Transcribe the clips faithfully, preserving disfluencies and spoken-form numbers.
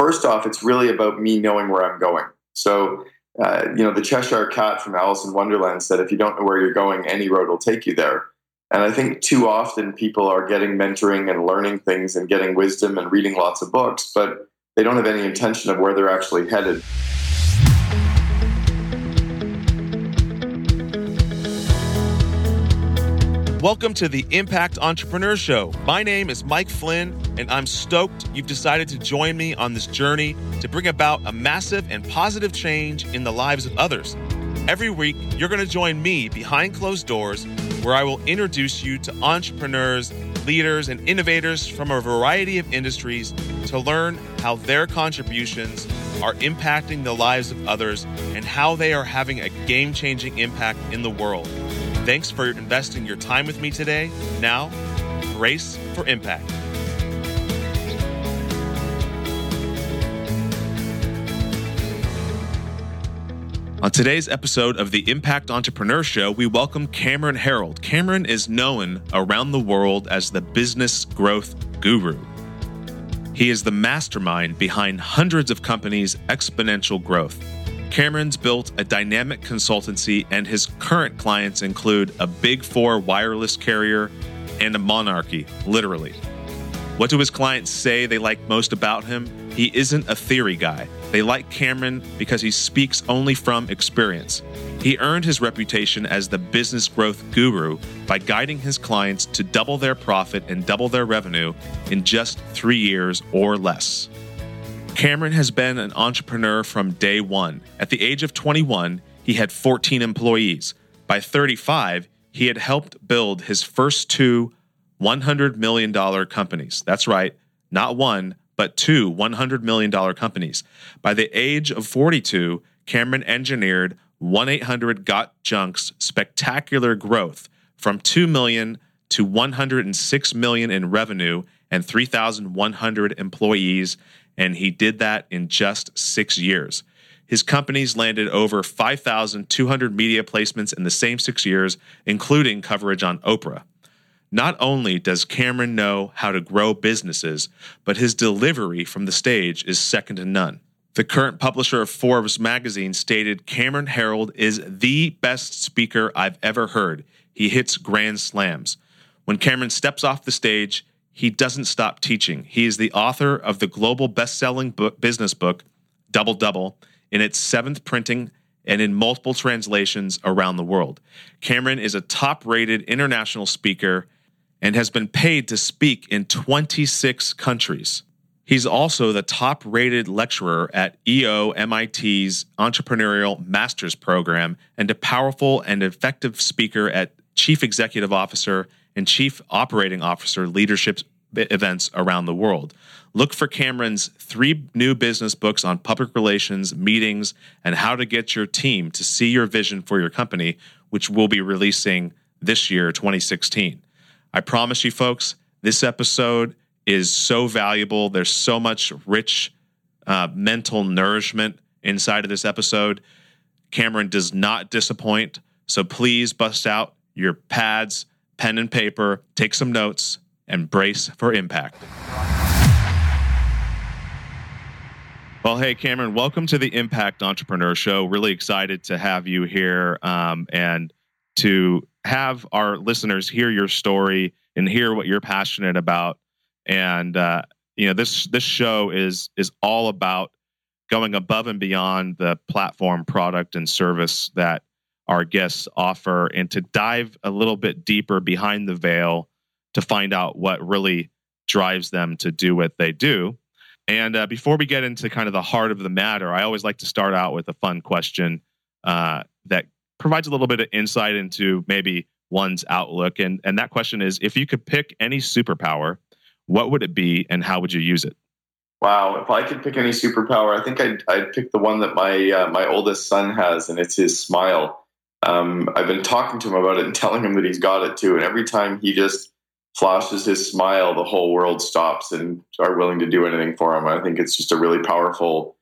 First off, it's really about me knowing where I'm going. So, uh, you know, the Cheshire Cat from Alice in Wonderland said, if you don't know where you're going, any road will take you there. And I think too often people are getting mentoring and learning things and getting wisdom and reading lots of books, but they don't have any intention of where they're actually headed. Welcome to the Impact Entrepreneur Show. My name is Mike Flynn, and I'm stoked you've decided to join me on this journey to bring about a massive and positive change in the lives of others. Every week, you're going to join me behind closed doors, where I will introduce you to entrepreneurs, leaders, and innovators from a variety of industries to learn how their contributions are impacting the lives of others and how they are having a game-changing impact in the world. Thanks for investing your time with me today. Now, brace for impact. On today's episode of the Impact Entrepreneur Show, we welcome Cameron Herold. Cameron is known around the world as the business growth guru. He is the mastermind behind hundreds of companies' exponential growth. Cameron's built a dynamic consultancy, and his current clients include a Big Four wireless carrier and a monarchy, literally. What do his clients say they like most about him? He isn't a theory guy. They like Cameron because he speaks only from experience. He earned his reputation as the business growth guru by guiding his clients to double their profit and double their revenue in just three years or less. Cameron has been an entrepreneur from day one. At the age of twenty-one, he had fourteen employees. By thirty-five, he had helped build his first two one hundred million dollars companies. That's right, not one, but two one hundred million dollars companies. By the age of forty-two, Cameron engineered one eight hundred got junk's spectacular growth from two million dollars to one hundred six million dollars in revenue and three thousand one hundred employees, and he did that in just six years. His companies landed over five thousand two hundred media placements in the same six years, including coverage on Oprah. Not only does Cameron know how to grow businesses, but his delivery from the stage is second to none. The current publisher of Forbes magazine stated Cameron Herold is the best speaker I've ever heard. He hits grand slams. When Cameron steps off the stage, he doesn't stop teaching. He is the author of the global best-selling book, business book, Double Double, in its seventh printing and in multiple translations around the world. Cameron is a top-rated international speaker and has been paid to speak in twenty-six countries. He's also the top-rated lecturer at E O M I T's Entrepreneurial Masters Program and a powerful and effective speaker at Chief Executive Officer and Chief Operating Officer leadership events around the world. Look for Cameron's three new business books on public relations, meetings, and how to get your team to see your vision for your company, which we'll be releasing this year, twenty sixteen. I promise you folks, this episode is so valuable. There's so much rich uh, mental nourishment inside of this episode. Cameron does not disappoint, so please bust out your pads, pen and paper, take some notes, and brace for impact. Well, hey, Cameron, welcome to the Impact Entrepreneur Show. Really excited to have you here um, and to have our listeners hear your story and hear what you're passionate about. And uh, you know, this this show is is all about going above and beyond the platform, product, and service that our guests offer, and to dive a little bit deeper behind the veil to find out what really drives them to do what they do. And uh, before we get into kind of the heart of the matter, I always like to start out with a fun question uh, that provides a little bit of insight into maybe one's outlook. And, and that question is, if you could pick any superpower, what would it be and how would you use it? Wow, if I could pick any superpower, I think I'd, I'd pick the one that my uh, my oldest son has, and it's his smile. Um, I've been talking to him about it and telling him that he's got it too. And every time he just flashes his smile, the whole world stops and are willing to do anything for him. I think it's just a really powerful,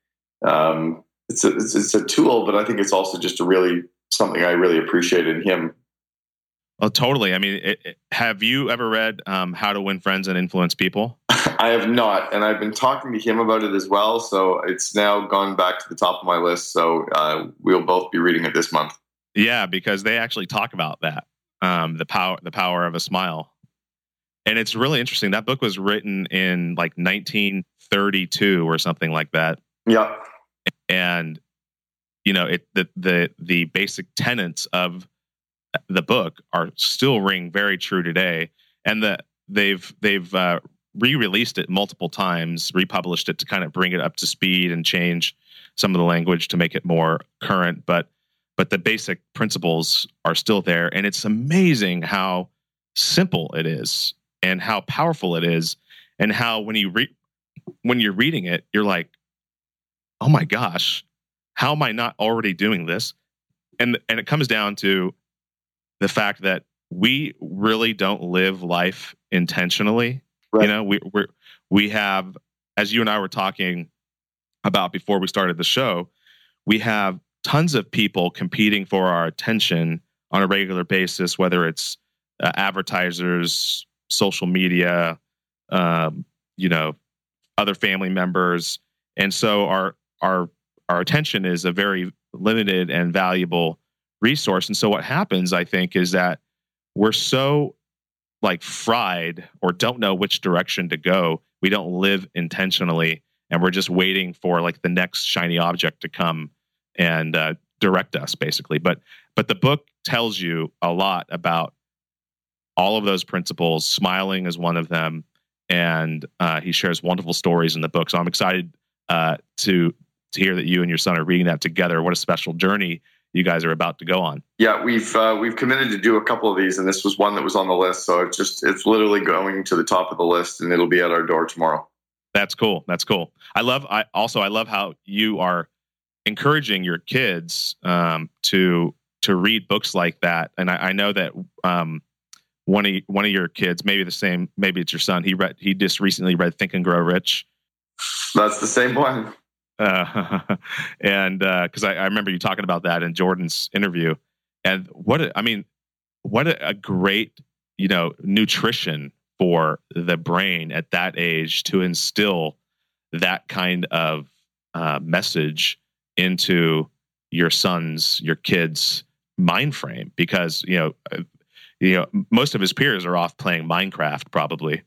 um, it's a, it's, it's a tool, but I think it's also just a really something I really appreciate in him. Well, totally. I mean, it, it, have you ever read um, How to Win Friends and Influence People? I have not, and I've been talking to him about it as well, so it's now gone back to the top of my list, so uh, we'll both be reading it this month. Yeah, because they actually talk about that, um, the power the power of a smile. And it's really interesting. That book was written in like nineteen thirty-two or something like that. Yeah. And, you know, it the the, the basic tenets of the book are still ring very true today. And the they've they've uh, re-released it multiple times, republished it to kind of bring it up to speed and change some of the language to make it more current. But but the basic principles are still there. And it's amazing how simple it is and how powerful it is, and how when you re- when you're reading it, you're like, oh my gosh, how am I not already doing this? And and it comes down to the fact that we really don't live life intentionally. Right. You know, we we we have, as you and I were talking about before we started the show, we have tons of people competing for our attention on a regular basis, whether it's uh, advertisers, social media, um, you know, other family members. And so our our our attention is a very limited and valuable resource. And so what happens, I think, is that we're so like fried or don't know which direction to go. We don't live intentionally, and we're just waiting for like the next shiny object to come and uh, direct us, basically. But but the book tells you a lot about all of those principles. Smiling is one of them. And uh, he shares wonderful stories in the book. So I'm excited uh, to to hear that you and your son are reading that together. What a special journey you guys are about to go on. Yeah, we've uh, we've committed to do a couple of these, and this was one that was on the list. So it's just it's literally going to the top of the list, and it'll be at our door tomorrow. That's cool. That's cool. I love. I also I love how you are encouraging your kids um, to to read books like that. And I, I know that. Um, One of one of your kids, maybe the same, maybe it's your son. He read. He just recently read Think and Grow Rich. That's the same one. Uh, and because uh, I, I remember you talking about that in Jordan's interview, and what a, I mean, what a, a great you know nutrition for the brain at that age to instill that kind of uh, message into your son's, your kid's mind frame, because you know. You know, most of his peers are off playing Minecraft, probably.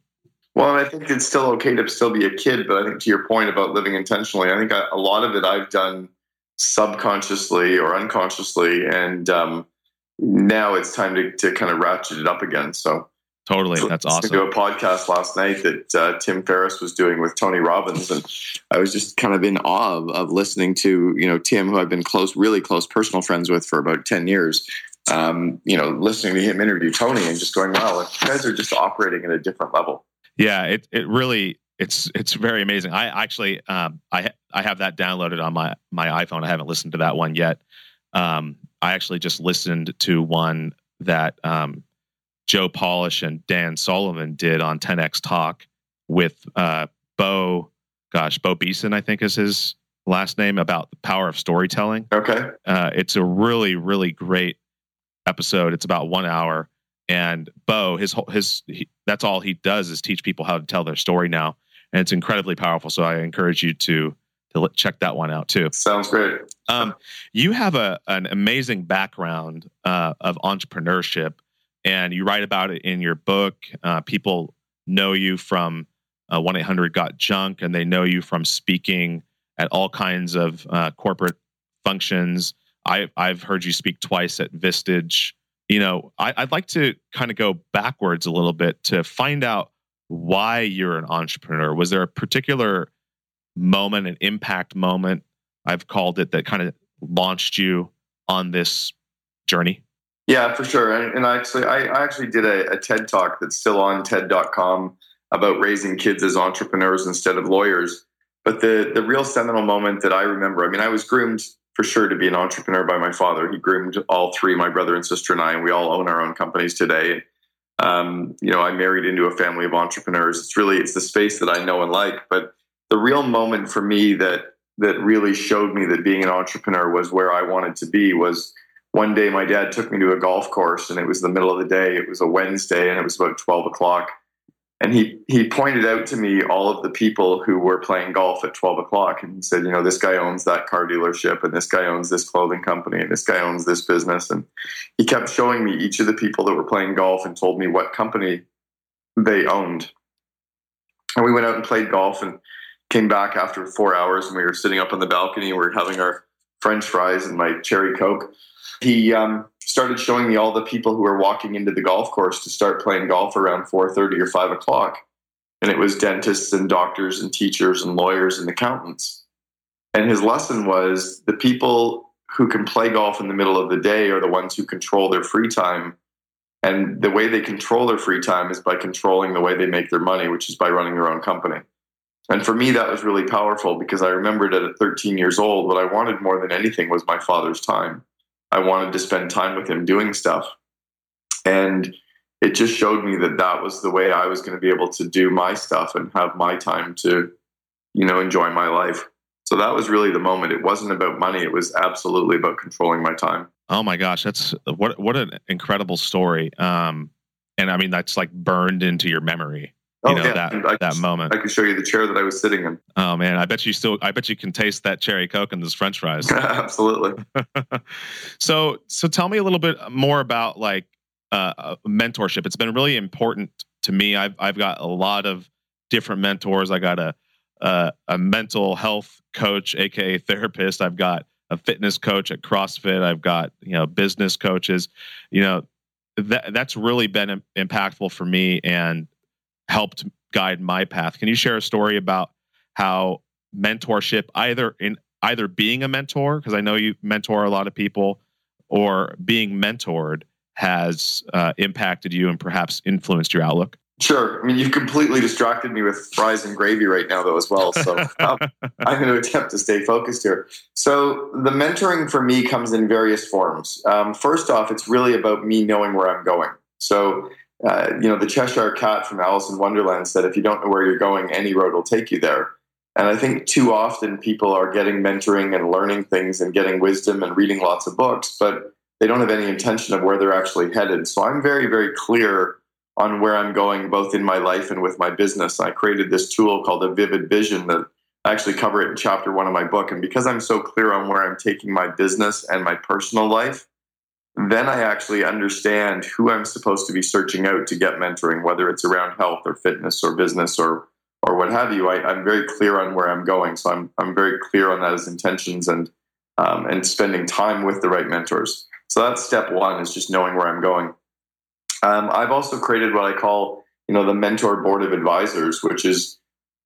Well, I think it's still okay to still be a kid, but I think to your point about living intentionally, I think I, a lot of it I've done subconsciously or unconsciously, and um, now it's time to, to kind of ratchet it up again. So totally, that's awesome. I listened to a podcast last night that uh, Tim Ferriss was doing with Tony Robbins, and I was just kind of in awe of, of listening to you know Tim, who I've been close, really close personal friends with for about ten years. Um, you know, listening to him interview Tony and just going, wow, you guys are just operating at a different level. Yeah, it it really it's it's very amazing. I actually um, I ha- I have that downloaded on my my iPhone. I haven't listened to that one yet. Um, I actually just listened to one that um, Joe Polish and Dan Sullivan did on ten X Talk with uh, Bo, gosh, Bo Eason, I think is his last name, about the power of storytelling. Okay, uh, it's a really really great episode. It's about one hour, and Bo, his whole, his he, that's all he does is teach people how to tell their story now, and it's incredibly powerful. So I encourage you to to check that one out too. Sounds great. Um, you have a an amazing background uh, of entrepreneurship, and you write about it in your book. Uh, people know you from uh, one eight hundred got junk, and they know you from speaking at all kinds of uh, corporate functions. I, I've heard you speak twice at Vistage. You know, I, I'd like to kind of go backwards a little bit to find out why you're an entrepreneur. Was there a particular moment, an impact moment, I've called it, that kind of launched you on this journey? Yeah, for sure. And, and I actually, I, I actually did a, a TED talk that's still on ted dot com about raising kids as entrepreneurs instead of lawyers. But the the real seminal moment that I remember, I mean, I was groomed for sure to be an entrepreneur by my father. He groomed all three, my brother and sister and I, and we all own our own companies today. Um, you know, I married into a family of entrepreneurs. It's really, it's the space that I know and like. But the real moment for me that that really showed me that being an entrepreneur was where I wanted to be was one day my dad took me to a golf course, and it was the middle of the day. It was a Wednesday, and it was about twelve o'clock. And he, he pointed out to me all of the people who were playing golf at twelve o'clock. And he said, you know, this guy owns that car dealership, and this guy owns this clothing company, and this guy owns this business. And he kept showing me each of the people that were playing golf and told me what company they owned. And we went out and played golf and came back after four hours and we were sitting up on the balcony. We were having our French fries and my cherry Coke. He um, started showing me all the people who were walking into the golf course to start playing golf around four thirty or five o'clock. And it was dentists and doctors and teachers and lawyers and accountants. And his lesson was the people who can play golf in the middle of the day are the ones who control their free time. And the way they control their free time is by controlling the way they make their money, which is by running their own company. And for me, that was really powerful because I remembered at thirteen years old, what I wanted more than anything was my father's time. I wanted to spend time with him doing stuff. And it just showed me that that was the way I was going to be able to do my stuff and have my time to, you know, enjoy my life. So that was really the moment. It wasn't about money. It was absolutely about controlling my time. Oh my gosh, that's what what an incredible story. Um, and I mean, that's like burned into your memory. You oh, know, yeah. that, I, that moment. I can show you the chair that I was sitting in. Oh man, I bet you still, I bet you can taste that cherry Coke and those French fries. Absolutely. so, so tell me a little bit more about like uh, mentorship. It's been really important to me. I've, I've got a lot of different mentors. I got a, Uh, a mental health coach, A K A therapist. I've got a fitness coach at CrossFit. I've got, you know, business coaches, you know, that that's really been im- impactful for me and helped guide my path. Can you share a story about how mentorship, either in either being a mentor, 'cause I know you mentor a lot of people, or being mentored has uh, impacted you and perhaps influenced your outlook? Sure. I mean, you've completely distracted me with fries and gravy right now, though, as well. So um, I'm going to attempt to stay focused here. So the mentoring for me comes in various forms. Um, first off, it's really about me knowing where I'm going. So, uh, you know, the Cheshire Cat from Alice in Wonderland said, if you don't know where you're going, any road will take you there. And I think too often people are getting mentoring and learning things and getting wisdom and reading lots of books, but they don't have any intention of where they're actually headed. So I'm very, very clear on where I'm going, both in my life and with my business. I created this tool called a vivid vision that I actually cover it in chapter one of my book. And because I'm so clear on where I'm taking my business and my personal life, then I actually understand who I'm supposed to be searching out to get mentoring, whether it's around health or fitness or business or or what have you. I, I'm very clear on where I'm going. So I'm I'm very clear on that as intentions and um, and spending time with the right mentors. So that's step one, is just knowing where I'm going. Um, I've also created what I call, you know, the mentor board of advisors, which is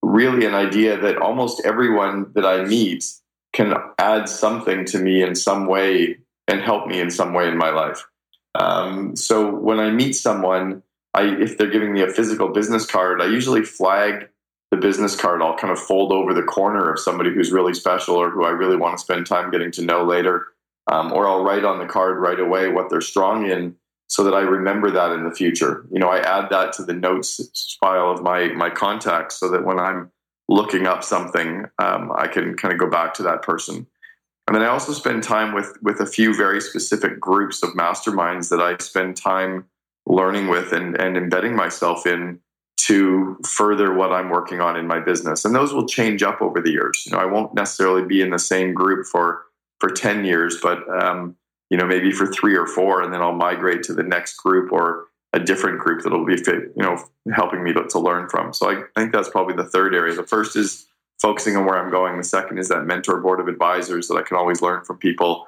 really an idea that almost everyone that I meet can add something to me in some way and help me in some way in my life. Um, so when I meet someone, I, if they're giving me a physical business card, I usually flag the business card. I'll kind of fold over the corner of somebody who's really special or who I really want to spend time getting to know later. Um, or I'll write on the card right away what they're strong in, so that I remember that in the future. You know, I add that to the notes file of my my contacts so that when I'm looking up something, um, I can kind of go back to that person. And then I also spend time with with a few very specific groups of masterminds that I spend time learning with and, and embedding myself in to further what I'm working on in my business. And those will change up over the years. You know, I won't necessarily be in the same group for, for ten years, but um you know, maybe for three or four, and then I'll migrate to the next group or a different group that'll be, you know, helping me to learn from. So I think that's probably the third area. The first is focusing on where I'm going. The second is that mentor board of advisors that I can always learn from people.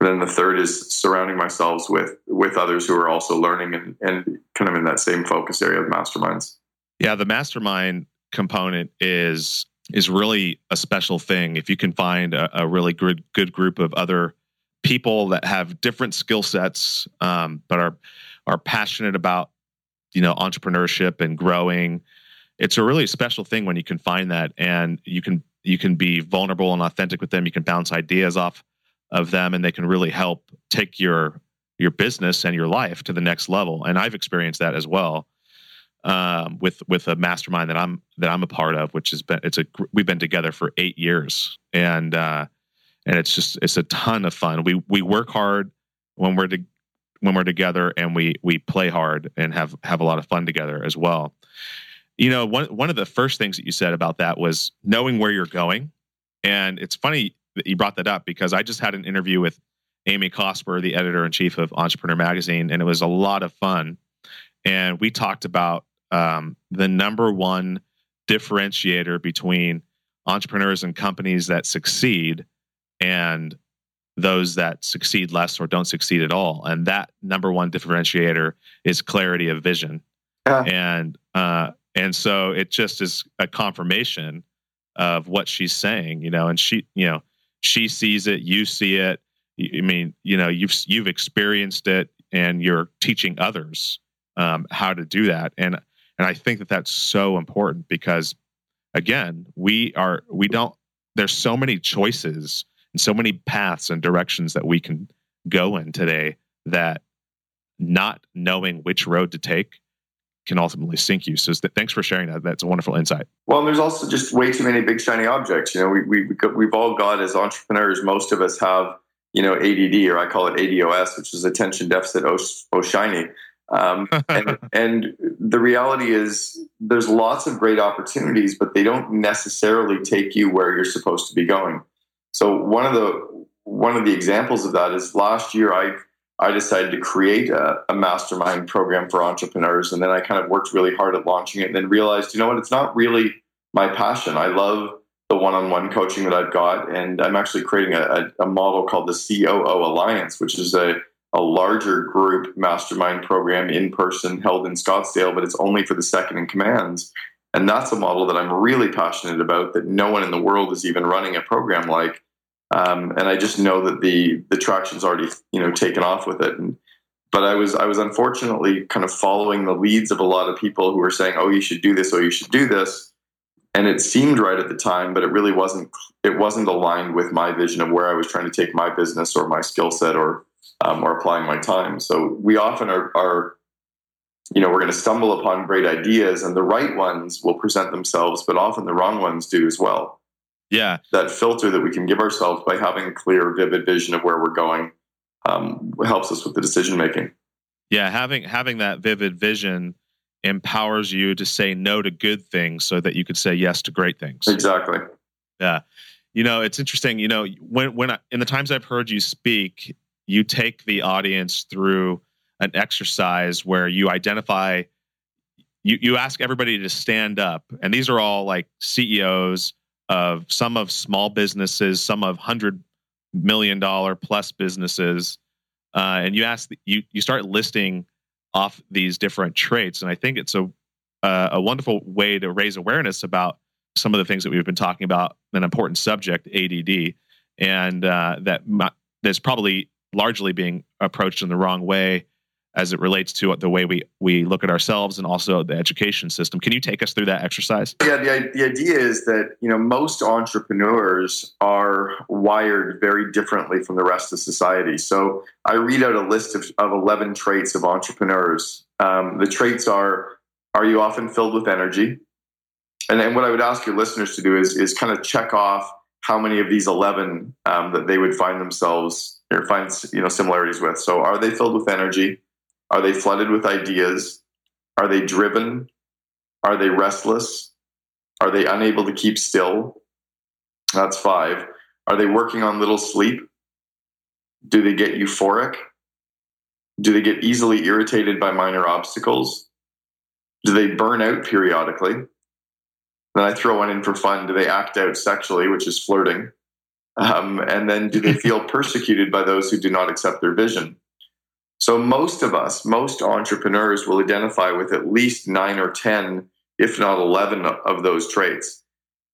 And then the third is surrounding myself with, with others who are also learning and, and kind of in that same focus area of masterminds. Yeah. The mastermind component is, is really a special thing. If you can find a, a really good, good group of other people that have different skill sets, um, but are are passionate about, you know, entrepreneurship and growing. It's a really special thing when you can find that, and you can you can be vulnerable and authentic with them. You can bounce ideas off of them, and they can really help take your your business and your life to the next level. And I've experienced that as well um, with with a mastermind that I'm that I'm a part of, which has been it's a we've been together for eight years, and uh, And it's just, it's a ton of fun. We we work hard when we're to, when we're together, and we we play hard and have, have a lot of fun together as well. You know, one one of the first things that you said about that was knowing where you're going. And it's funny that you brought that up, because I just had an interview with Amy Kosper, the editor-in-chief of Entrepreneur Magazine, and it was a lot of fun. And we talked about um, the number one differentiator between entrepreneurs and companies that succeed and those that succeed less or don't succeed at all. And that number one differentiator is clarity of vision. Uh-huh. And uh, and so it just is a confirmation of what she's saying, you know, and she, you know, she sees it, you see it. I mean, you know, you've, you've experienced it, and you're teaching others um, how to do that. And, and I think that that's so important, because again, we are, we don't, there's so many choices and so many paths and directions that we can go in today that not knowing which road to take can ultimately sink you. So th- thanks for sharing that. That's a wonderful insight. Well, and there's also just way too many big shiny objects. You know, we, we, we've all got, as entrepreneurs, most of us have, you know, A D D, or I call it A D O S, which is attention deficit oh, oh shiny. Um, and, and the reality is there's lots of great opportunities, but they don't necessarily take you where you're supposed to be going. So one of the, one of the examples of that is last year, I, I decided to create a, a mastermind program for entrepreneurs. And then I kind of worked really hard at launching it, and then realized, you know what, it's not really my passion. I love the one-on-one coaching that I've got. And I'm actually creating a, a model called the C O O Alliance, which is a, a larger group mastermind program in person held in Scottsdale, but it's only for the second in commands. And that's a model that I'm really passionate about, that no one in the world is even running a program like. Um, and I just know that the, the traction's already, you know, taken off with it. And, but I was, I was unfortunately kind of following the leads of a lot of people who were saying, oh, you should do this, oh, you should do this. And it seemed right at the time, but it really wasn't, it wasn't aligned with my vision of where I was trying to take my business or my skill set or, um, or applying my time. So we often are, are, you know, we're going to stumble upon great ideas, and the right ones will present themselves, but often the wrong ones do as well. Yeah. That filter that we can give ourselves by having a clear, vivid vision of where we're going um, helps us with the decision-making. Yeah. Having, having that vivid vision empowers you to say no to good things so that you could say yes to great things. Exactly. Yeah. You know, it's interesting, you know, when, when I, in the times I've heard you speak, you take the audience through an exercise where you identify, you, you ask everybody to stand up. And these are all like C E Os of some of small businesses, some of one hundred million dollars plus businesses. Uh, and you ask, you, you start listing off these different traits. And I think it's a, uh, a wonderful way to raise awareness about some of the things that we've been talking about, an important subject, A D D, and uh, that that's probably largely being approached in the wrong way as it relates to the way we, we look at ourselves and also the education system. Can you take us through that exercise? Yeah, the, the idea is that, you know, most entrepreneurs are wired very differently from the rest of society. So I read out a list of, of eleven traits of entrepreneurs. Um, the traits are, are you often filled with energy? And then what I would ask your listeners to do is, is kind of check off how many of these eleven um, that they would find themselves or find, you know, similarities with. So are they filled with energy? Are they flooded with ideas? Are they driven? Are they restless? Are they unable to keep still? That's five. Are they working on little sleep? Do they get euphoric? Do they get easily irritated by minor obstacles? Do they burn out periodically? Then I throw one in for fun. Do they act out sexually, which is flirting? Um, and then do they feel persecuted by those who do not accept their vision? So most of us, most entrepreneurs will identify with at least nine or ten, if not eleven of those traits.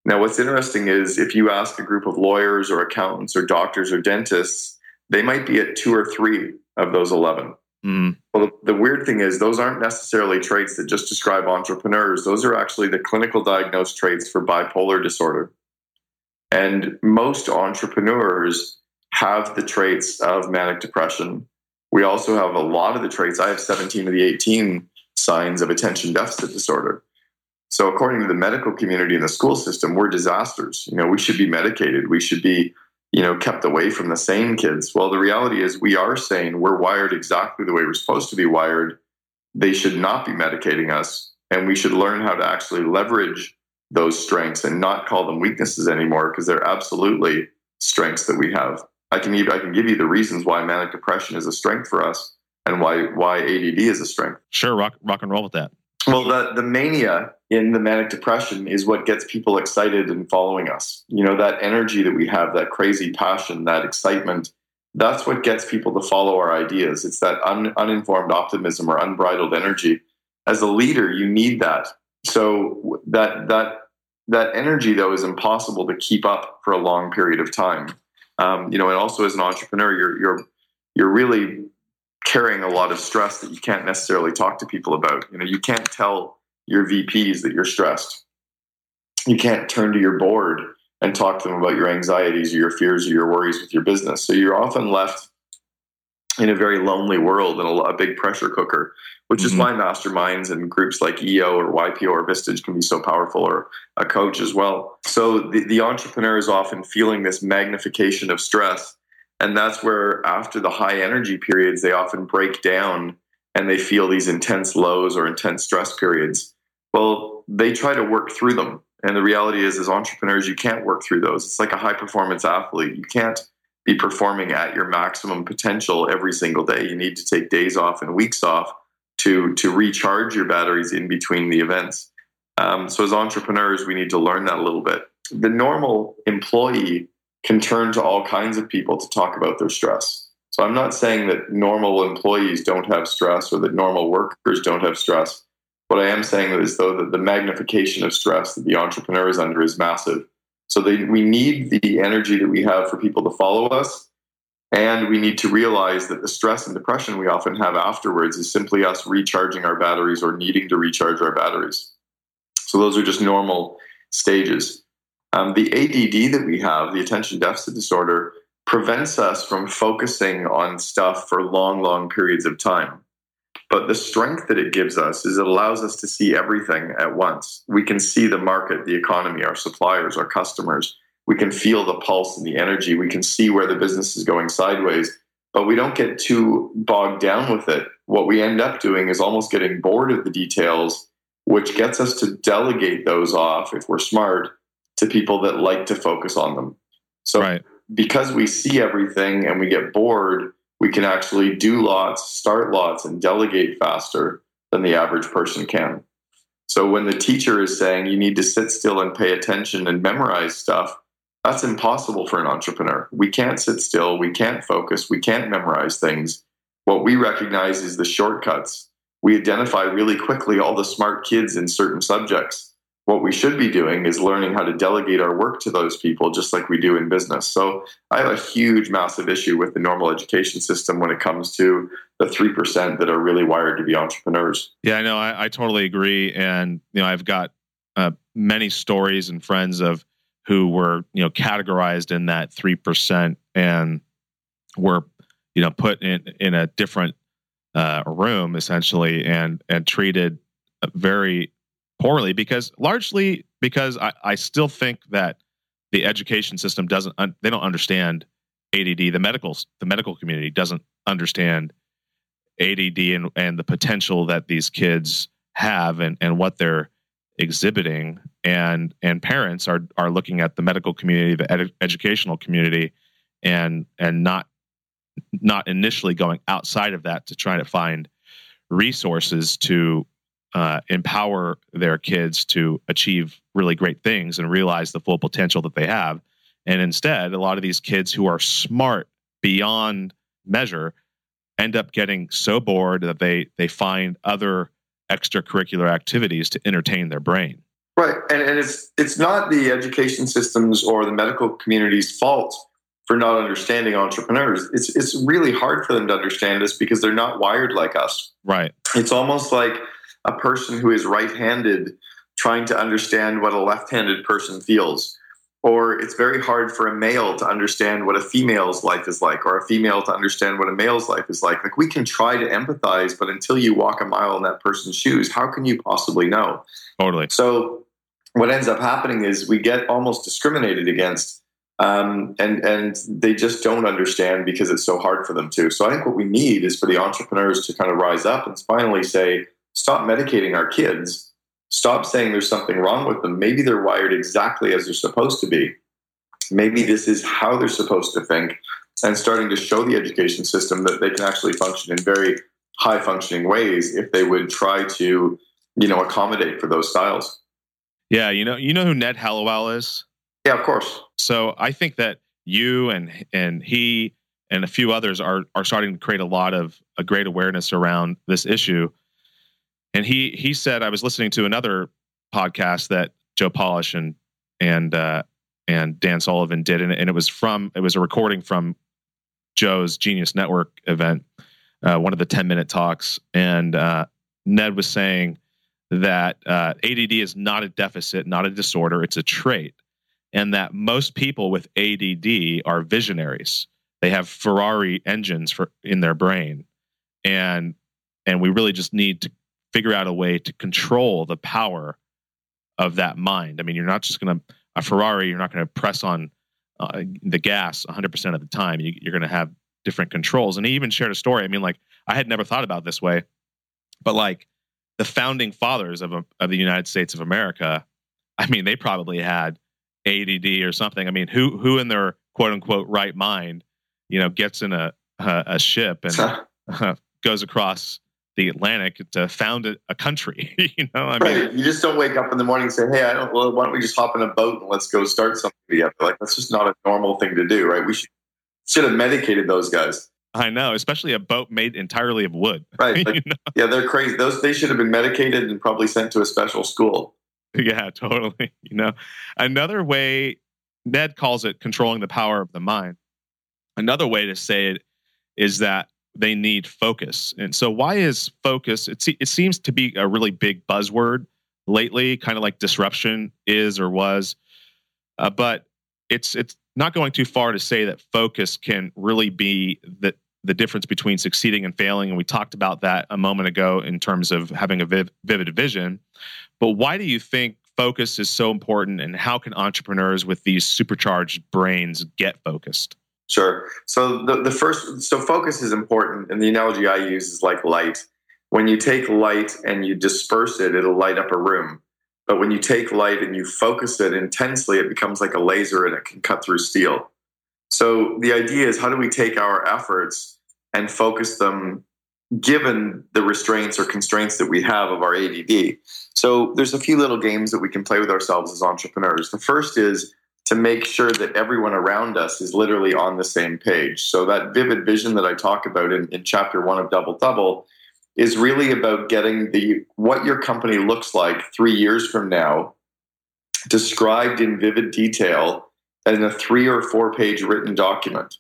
Now, what's interesting is if you ask a group of lawyers or accountants or doctors or dentists, they might be at two or three of those eleven. Mm. Well, the weird thing is those aren't necessarily traits that just describe entrepreneurs. Those are actually the clinical diagnosed traits for bipolar disorder. And most entrepreneurs have the traits of manic depression. We also have a lot of the traits. I have seventeen of the eighteen signs of attention deficit disorder. So according to the medical community and the school system, we're disasters. You know, we should be medicated. We should be, you know, kept away from the sane kids. Well, the reality is we are sane. We're wired exactly the way we're supposed to be wired. They should not be medicating us. And we should learn how to actually leverage those strengths and not call them weaknesses anymore, because they're absolutely strengths that we have. I can even, I can give you the reasons why manic depression is a strength for us and why why A D D is a strength. Sure, rock rock and roll with that. Well, the, the mania in the manic depression is what gets people excited and following us. You know, that energy that we have, that crazy passion, that excitement, that's what gets people to follow our ideas. It's that un, uninformed optimism or unbridled energy. As a leader, you need that. So that that that energy, though, is impossible to keep up for a long period of time. Um, you know, and also as an entrepreneur, you're you're you're really carrying a lot of stress that you can't necessarily talk to people about. You know, you can't tell your V Ps that you're stressed. You can't turn to your board and talk to them about your anxieties or your fears or your worries with your business. So you're often left in a very lonely world and a, a big pressure cooker, which mm-hmm. is why masterminds and groups like E O or Y P O or Vistage can be so powerful, or a coach as well. So the, the entrepreneur is often feeling this magnification of stress. And that's where after the high energy periods, they often break down and they feel these intense lows or intense stress periods. Well, they try to work through them. And the reality is, as entrepreneurs, you can't work through those. It's like a high performance athlete. You can't be performing at your maximum potential every single day. You need to take days off and weeks off to, to recharge your batteries in between the events. Um, so as entrepreneurs, we need to learn that a little bit. The normal employee can turn to all kinds of people to talk about their stress. So I'm not saying that normal employees don't have stress or that normal workers don't have stress. What I am saying is, though, that the magnification of stress that the entrepreneur is under is massive. So they, we need the energy that we have for people to follow us. And we need to realize that the stress and depression we often have afterwards is simply us recharging our batteries or needing to recharge our batteries. So those are just normal stages. Um, the A D D that we have, the attention deficit disorder, prevents us from focusing on stuff for long, long periods of time. But the strength that it gives us is it allows us to see everything at once. We can see the market, the economy, our suppliers, our customers. We can feel the pulse and the energy. We can see where the business is going sideways, but we don't get too bogged down with it. What we end up doing is almost getting bored of the details, which gets us to delegate those off, if we're smart, to people that like to focus on them. So right. Because we see everything and we get bored, we can actually do lots, start lots, and delegate faster than the average person can. So when the teacher is saying you need to sit still and pay attention and memorize stuff, that's impossible for an entrepreneur. We can't sit still. We can't focus. We can't memorize things. What we recognize is the shortcuts. We identify really quickly all the smart kids in certain subjects. What we should be doing is learning how to delegate our work to those people, just like we do in business. So I have a huge, massive issue with the normal education system when it comes to the three percent that are really wired to be entrepreneurs. Yeah, I know. I, I totally agree. And, you know, I've got uh, many stories and friends of who were, you know, categorized in that three percent and were, you know, put in, in a different uh, room essentially and, and treated very poorly, because largely because I, I still think that the education system doesn't, un, they don't understand A D D. The medical, the medical community doesn't understand A D D and, and the potential that these kids have and, and what they're exhibiting. And, and parents are, are looking at the medical community, the ed, educational community, and, and not, not initially going outside of that to try to find resources to Uh, empower their kids to achieve really great things and realize the full potential that they have. And instead, a lot of these kids who are smart beyond measure end up getting so bored that they they find other extracurricular activities to entertain their brain. Right. And, and it's it's not the education systems or the medical community's fault for not understanding entrepreneurs. It's it's really hard for them to understand this because they're not wired like us. Right. It's almost like a person who is right-handed trying to understand what a left-handed person feels. Or it's very hard for a male to understand what a female's life is like, or a female to understand what a male's life is like. Like, we can try to empathize, but until you walk a mile in that person's shoes, how can you possibly know? Totally. So what ends up happening is we get almost discriminated against, um, and, and they just don't understand because it's so hard for them to. So I think what we need is for the entrepreneurs to kind of rise up and finally say, stop medicating our kids Stop saying there's something wrong with them. Maybe they're wired exactly as they're supposed to be. Maybe this is how they're supposed to think, and starting to show the education system that they can actually function in very high functioning ways if they would try to, you know, accommodate for those styles. Yeah. You know, you know who Ned Hallowell is? Yeah, of course. So I think that you and, and he and a few others are, are starting to create a lot of a great awareness around this issue. And he, he said, I was listening to another podcast that Joe Polish and, and, uh, and Dan Sullivan did. And, and it was from, it was a recording from Joe's Genius Network event, uh, one of the ten minute talks. And, uh, Ned was saying that, uh, A D D is not a deficit, not a disorder. It's a trait. And that most people with A D D are visionaries. They have Ferrari engines for in their brain. And, and we really just need to figure out a way to control the power of that mind. I mean, you're not just going to, a Ferrari, you're not going to press on uh, the gas one hundred percent of the time. You, you're going to have different controls. And he even shared a story. I mean, like, I had never thought about this way, but like the founding fathers of a, of the United States of America, I mean, they probably had A D D or something. I mean, who who in their quote unquote right mind, you know, gets in a a, a ship and uh, goes across the Atlantic to found a, a country, you know? I right. mean, you just don't wake up in the morning and say, hey, I don't, well, why don't we just hop in a boat and let's go start something together? Like, that's just not a normal thing to do, right? We should, should have medicated those guys. I know, especially a boat made entirely of wood. Right. Like, you know? Yeah, they're crazy. Those They should have been medicated and probably sent to a special school. Yeah, totally. You know, another way, Ned calls it controlling the power of the mind. Another way to say it is that they need focus. And so why is focus? It, se- it seems to be a really big buzzword lately, kind of like disruption is or was. Uh, but it's it's not going too far to say that focus can really be the, the difference between succeeding and failing. And we talked about that a moment ago in terms of having a viv- vivid vision. But why do you think focus is so important, and how can entrepreneurs with these supercharged brains get focused? Sure. So the, the first, so focus is important. And the analogy I use is like light. When you take light and you disperse it, it'll light up a room. But when you take light and you focus it intensely, it becomes like a laser and it can cut through steel. So the idea is, how do we take our efforts and focus them given the restraints or constraints that we have of our A D D? So there's a few little games that we can play with ourselves as entrepreneurs. The first is to make sure that everyone around us is literally on the same page. So that vivid vision that I talk about in, in chapter one of Double Double is really about getting the what your company looks like three years from now described in vivid detail in a three or four page written document.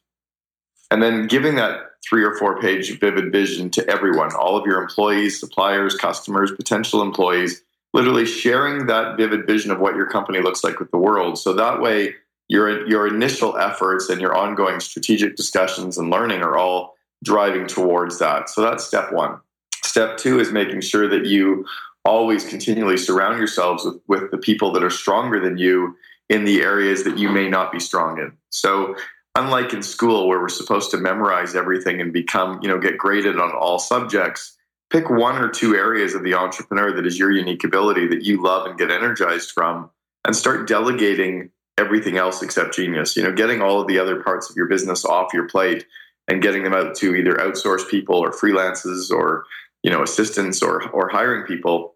And then giving that three or four page vivid vision to everyone, all of your employees, suppliers, customers, potential employees, literally sharing that vivid vision of what your company looks like with the world. So that way, your your initial efforts and your ongoing strategic discussions and learning are all driving towards that. So that's step one. Step two is making sure that you always continually surround yourselves with, with the people that are stronger than you in the areas that you may not be strong in. So unlike in school where we're supposed to memorize everything and become, you know, get graded on all subjects, pick one or two areas of the entrepreneur that is your unique ability that you love and get energized from, and start delegating everything else except genius. You know, getting all of the other parts of your business off your plate and getting them out to either outsource people or freelances or, you know, assistants or or hiring people,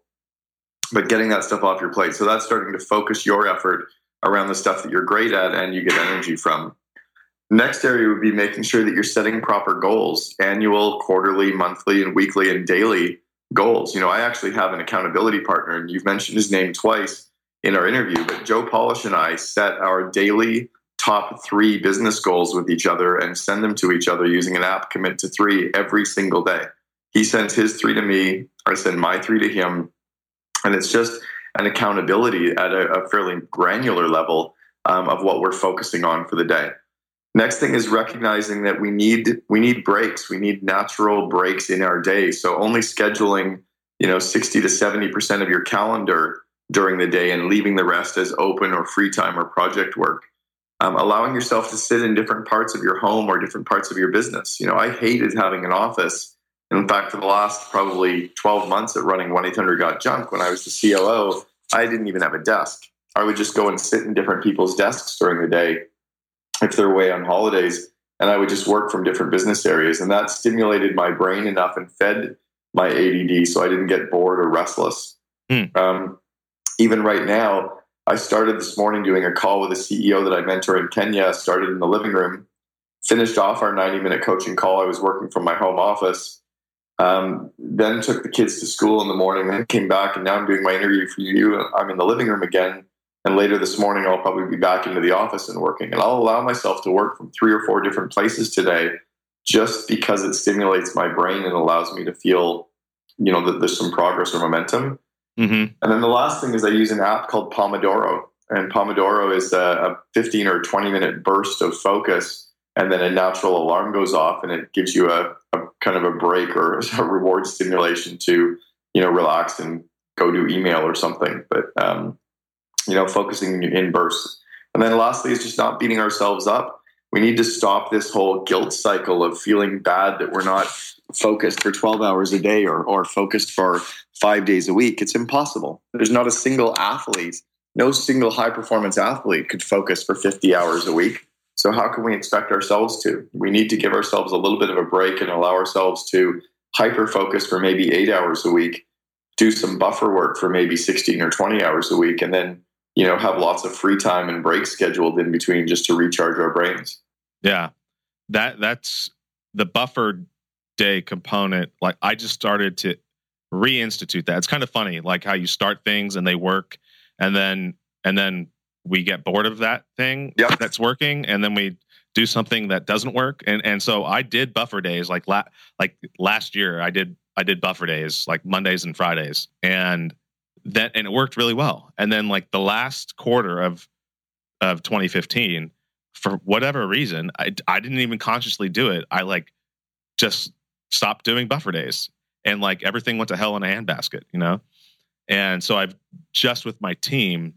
but getting that stuff off your plate. So that's starting to focus your effort around the stuff that you're great at and you get energy from. Next area would be making sure that you're setting proper goals, annual, quarterly, monthly, and weekly, and daily goals. You know, I actually have an accountability partner, and you've mentioned his name twice in our interview, but Joe Polish and I set our daily top three business goals with each other and send them to each other using an app, Commit to Three, every single day. He sends his three to me, I send my three to him, and it's just an accountability at a, a fairly granular level um, of what we're focusing on for the day. Next thing is recognizing that we need we need breaks. We need natural breaks in our day. So only scheduling, you know, sixty to seventy percent of your calendar during the day and leaving the rest as open or free time or project work. Um, allowing yourself to sit in different parts of your home or different parts of your business. You know, I hated having an office In fact, for the last probably twelve months of running one eight hundred got junk, when I was the C O O, I didn't even have a desk. I would just go and sit in different people's desks during the day if they're away on holidays, and I would just work from different business areas. And that stimulated my brain enough and fed my A D D so I didn't get bored or restless. Mm. Um, even right now, I started this morning doing a call with a C E O that I mentor in Kenya, started in the living room, finished off our ninety-minute coaching call. I was working from my home office, um, then took the kids to school in the morning, then came back, and now I'm doing my interview for you. I'm in the living room again. And later this morning, I'll probably be back into the office and working. And I'll allow myself to work from three or four different places today just because it stimulates my brain and allows me to feel, you know, that there's some progress or momentum. Mm-hmm. And then the last thing is I use an app called Pomodoro. And Pomodoro is a fifteen or twenty minute burst of focus. And then a natural alarm goes off and it gives you a, a kind of a break or a reward stimulation to, you know, relax and go do email or something. But, um, you know, focusing in bursts. And then lastly is just not beating ourselves up. We need to stop this whole guilt cycle of feeling bad that we're not focused for twelve hours a day or, or focused for five days a week. It's impossible. There's not a single athlete, no single high performance athlete could focus for fifty hours a week. So how can we expect ourselves to? We need to give ourselves a little bit of a break and allow ourselves to hyper focus for maybe eight hours a week, do some buffer work for maybe sixteen or twenty hours a week, and then you know, have lots of free time and breaks scheduled in between just to recharge our brains. Yeah, that that's the buffer day component. Like I just started to reinstitute that. It's kind of funny, like how you start things and they work, and then and then we get bored of that thing yep. that's working, and then we do something that doesn't work. And and so I did buffer days like la- like last year. I did I did buffer days like Mondays and Fridays, and. That and it worked really well. And then like the last quarter of of twenty fifteen, for whatever reason, I, I didn't even consciously do it. I like just stopped doing buffer days, and like everything went to hell in a handbasket, you know. And so I've just with my team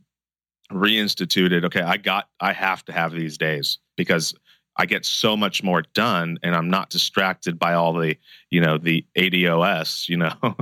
reinstituted. Okay, I got I have to have these days because I get so much more done, and I'm not distracted by all the you know the A D O S, you know.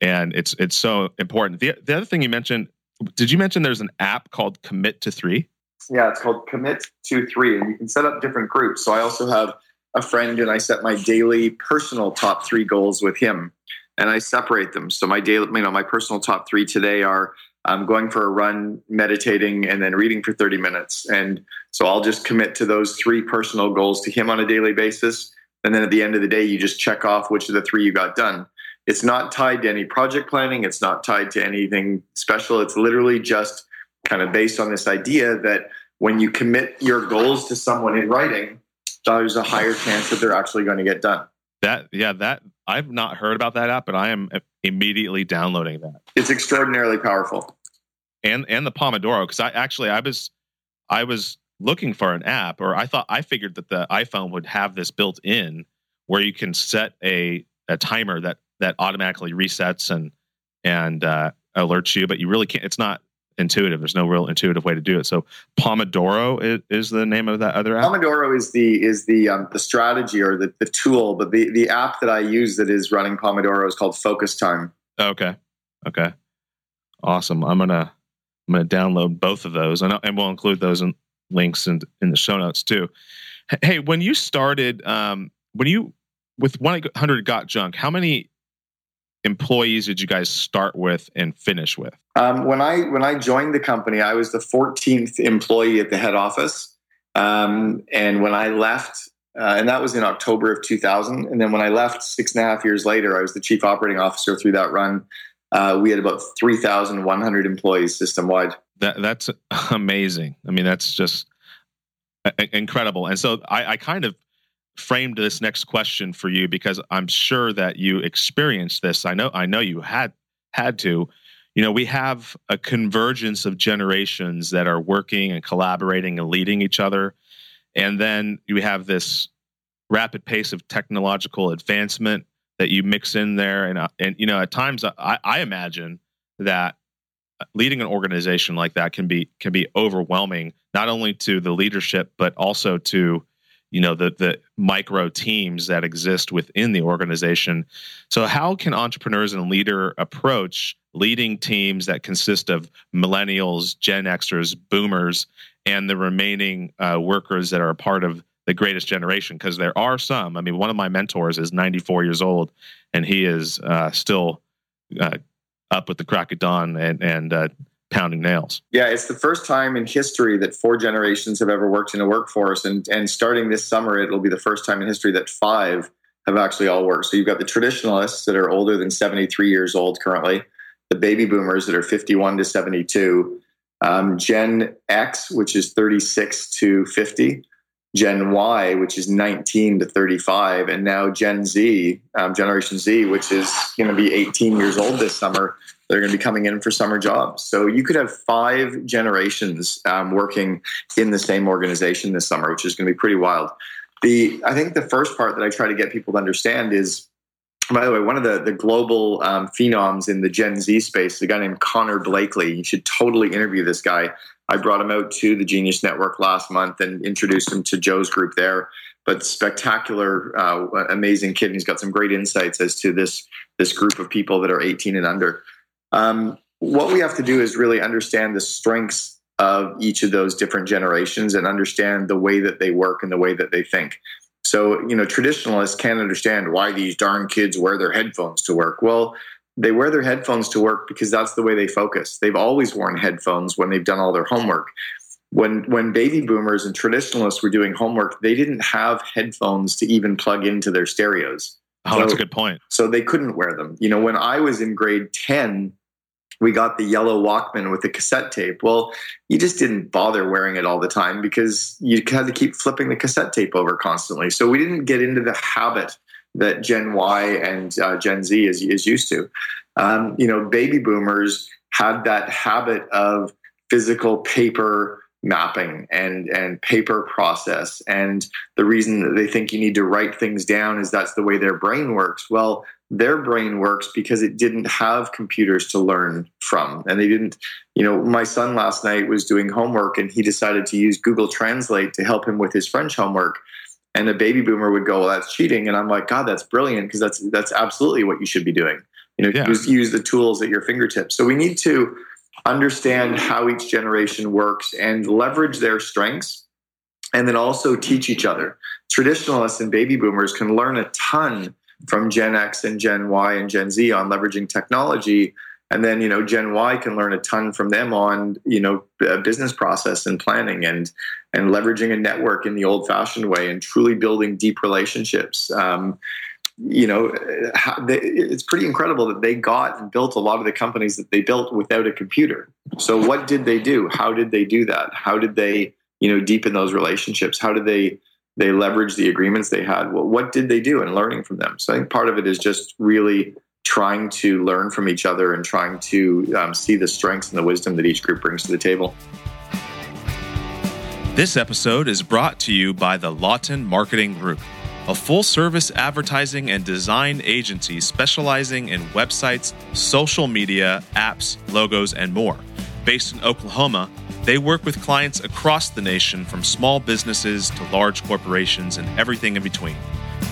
And it's it's so important. The, the other thing you mentioned, did you mention there's an app called Commit to Three? Yeah, it's called Commit to Three. And you can set up different groups. So I also have a friend and I set my daily personal top three goals with him. And I separate them. So my daily, you know, my personal top three today are um, going for a run, meditating, and then reading for thirty minutes. And so I'll just commit to those three personal goals to him on a daily basis. And then at the end of the day, you just check off which of the three you got done. It's not tied to any project planning. It's not tied to anything special. It's literally just kind of based on this idea that when you commit your goals to someone in writing, there's a higher chance that they're actually going to get done. That, yeah, that I've not heard about that app, but I am immediately downloading that. It's extraordinarily powerful. And and the Pomodoro, because I actually I was I was looking for an app, or I thought I figured that the iPhone would have this built in where you can set a a timer that. that automatically resets and and uh, alerts you, but you really can't. It's not intuitive. There's no real intuitive way to do it. So Pomodoro is, is the name of that other app. Pomodoro is the is the um, the strategy or the, the tool, but the, the app that I use that is running Pomodoro is called Focus Time. Okay, okay, awesome. I'm gonna I'm gonna download both of those, and and we'll include those in, links in in the show notes too. Hey, when you started, um, when you with one eight hundred got junk, how many employees did you guys start with and finish with? Um, when I when I joined the company, I was the fourteenth employee at the head office. Um, and when I left, uh, and that was in October of two thousand. And then when I left six and a half years later, I was the chief operating officer through that run. Uh, we had about three thousand one hundred employees system-wide. That, that's amazing. I mean, that's just a- incredible. And so I, I kind of framed this next question for you because I'm sure that you experienced this. I know, I know you had had to. You know, we have a convergence of generations that are working and collaborating and leading each other, and then you have this rapid pace of technological advancement that you mix in there. And and you know, at times, I, I imagine that leading an organization like that can be can be overwhelming, not only to the leadership but also to you know, the the micro teams that exist within the organization. So how can entrepreneurs and leader approach leading teams that consist of millennials, Gen Xers, boomers, and the remaining uh, workers that are a part of the greatest generation? Because there are some. I mean, one of my mentors is ninety-four years old, and he is uh, still uh, up with the crack of dawn and, and uh, pounding nails. Yeah, it's the first time in history that four generations have ever worked in a workforce. And, and starting this summer, it'll be the first time in history that five have actually all worked. So you've got the traditionalists that are older than seventy-three years old currently, the baby boomers that are fifty-one to seventy-two, um, Gen X, which is thirty-six to fifty, Gen Y, which is nineteen to thirty-five, and now Gen Z, um, Generation Z, which is going to be eighteen years old this summer. They're going to be coming in for summer jobs. So you could have five generations um, working in the same organization this summer, which is going to be pretty wild. The I think the first part that I try to get people to understand is, by the way, one of the, the global um, phenoms in the Gen Z space, a guy named Connor Blakely. You should totally interview this guy. I brought him out to the Genius Network last month and introduced him to Joe's group there. But spectacular, uh, amazing kid. And he's got some great insights as to this, this group of people that are eighteen and under. Um, what we have to do is really understand the strengths of each of those different generations and understand the way that they work and the way that they think. So, you know, traditionalists can't understand why these darn kids wear their headphones to work. Well, they wear their headphones to work because that's the way they focus. They've always worn headphones when they've done all their homework. When when baby boomers and traditionalists were doing homework, they didn't have headphones to even plug into their stereos. Oh, so, that's a good point. So they couldn't wear them. You know, when I was in grade ten, we got the yellow Walkman with the cassette tape. Well, you just didn't bother wearing it all the time because you had to keep flipping the cassette tape over constantly. So we didn't get into the habit that Gen Y and uh, Gen Z is, is used to. Um, you know, baby boomers had that habit of physical paper mapping and, and paper process. And the reason that they think you need to write things down is that's the way their brain works. Well, their brain works because it didn't have computers to learn from. And they didn't, you know, my son last night was doing homework and he decided to use Google Translate to help him with his French homework. And a baby boomer would go, well, that's cheating. And I'm like, God, that's brilliant, because that's that's absolutely what you should be doing. You know, yeah. Just use the tools at your fingertips. So we need to understand how each generation works and leverage their strengths, and then also teach each other. Traditionalists and baby boomers can learn a ton from Gen X and Gen Y and Gen Z on leveraging technology. And then, you know, Gen Y can learn a ton from them on, you know, business process and planning and and leveraging a network in the old-fashioned way and truly building deep relationships. Um, you know, it's pretty incredible that they got and built a lot of the companies that they built without a computer. So what did they do? How did they do that? How did they, you know, deepen those relationships? How did they they leverage the agreements they had? Well, what did they do, and learning from them? So I think part of it is just really trying to learn from each other and trying to um, see the strengths and the wisdom that each group brings to the table. This episode is brought to you by the Lawton Marketing Group, a full-service advertising and design agency specializing in websites, social media, apps, logos, and more. Based in Oklahoma, they work with clients across the nation, from small businesses to large corporations and everything in between.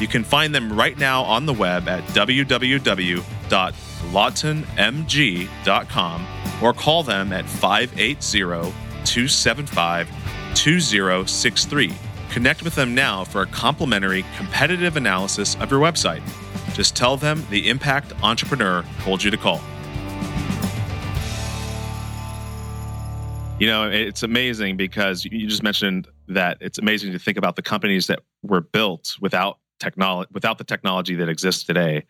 You can find them right now on the web at w w w dot lawton m g dot com or call them at five eight zero, two seven five, two zero six three. Connect with them now for a complimentary competitive analysis of your website. Just tell them the Impact Entrepreneur told you to call. You know, it's amazing because you just mentioned that it's amazing to think about the companies that were built without technology, without the technology that exists today,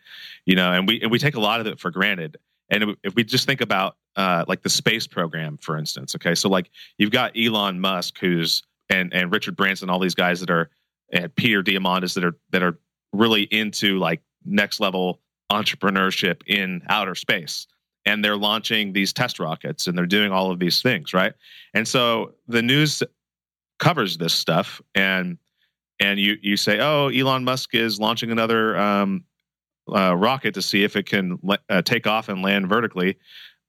you know, and we, and we take a lot of it for granted. And if we just think about uh, like the space program, for instance, okay. So like you've got Elon Musk, who's, and, and Richard Branson, all these guys that are, and Peter Diamandis that are, that are really into like next level entrepreneurship in outer space. And they're launching these test rockets and they're doing all of these things, right? And so the news covers this stuff, and and you you say, oh, Elon Musk is launching another um, uh, rocket to see if it can le- uh, take off and land vertically.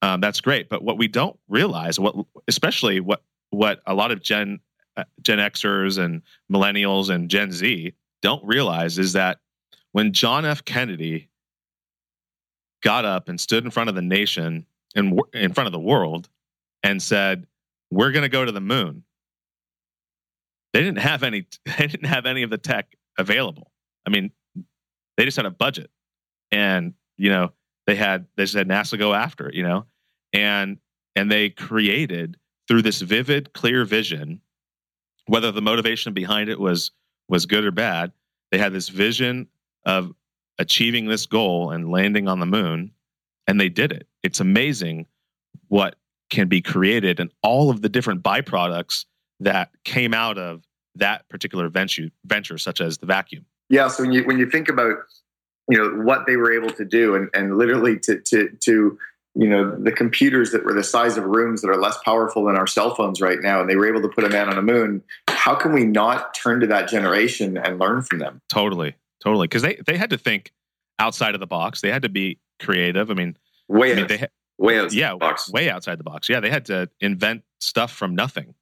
Um, that's great, but what we don't realize, what especially what what a lot of Gen Gen Xers and millennials and Gen Z don't realize is that when John F. Kennedy got up and stood in front of the nation and in front of the world and said, "We're going to go to the moon," they didn't have any. They didn't have any of the tech available. I mean, they just had a budget, and you know, they had they just had NASA go after it. You know, and and they created through this vivid, clear vision, whether the motivation behind it was was good or bad. They had this vision of achieving this goal and landing on the moon, and they did it. It's amazing what can be created and all of the different byproducts that came out of that particular venture, venture such as the vacuum. Yeah. So when you when you think about you know what they were able to do, and, and literally to to to you know the computers that were the size of rooms that are less powerful than our cell phones right now, and they were able to put a man on the moon. How can we not turn to that generation and learn from them? Totally. Totally, because they, they had to think outside of the box. They had to be creative. I mean, way, I mean, they, way outside yeah, the box. Way outside the box. Yeah, they had to invent stuff from nothing.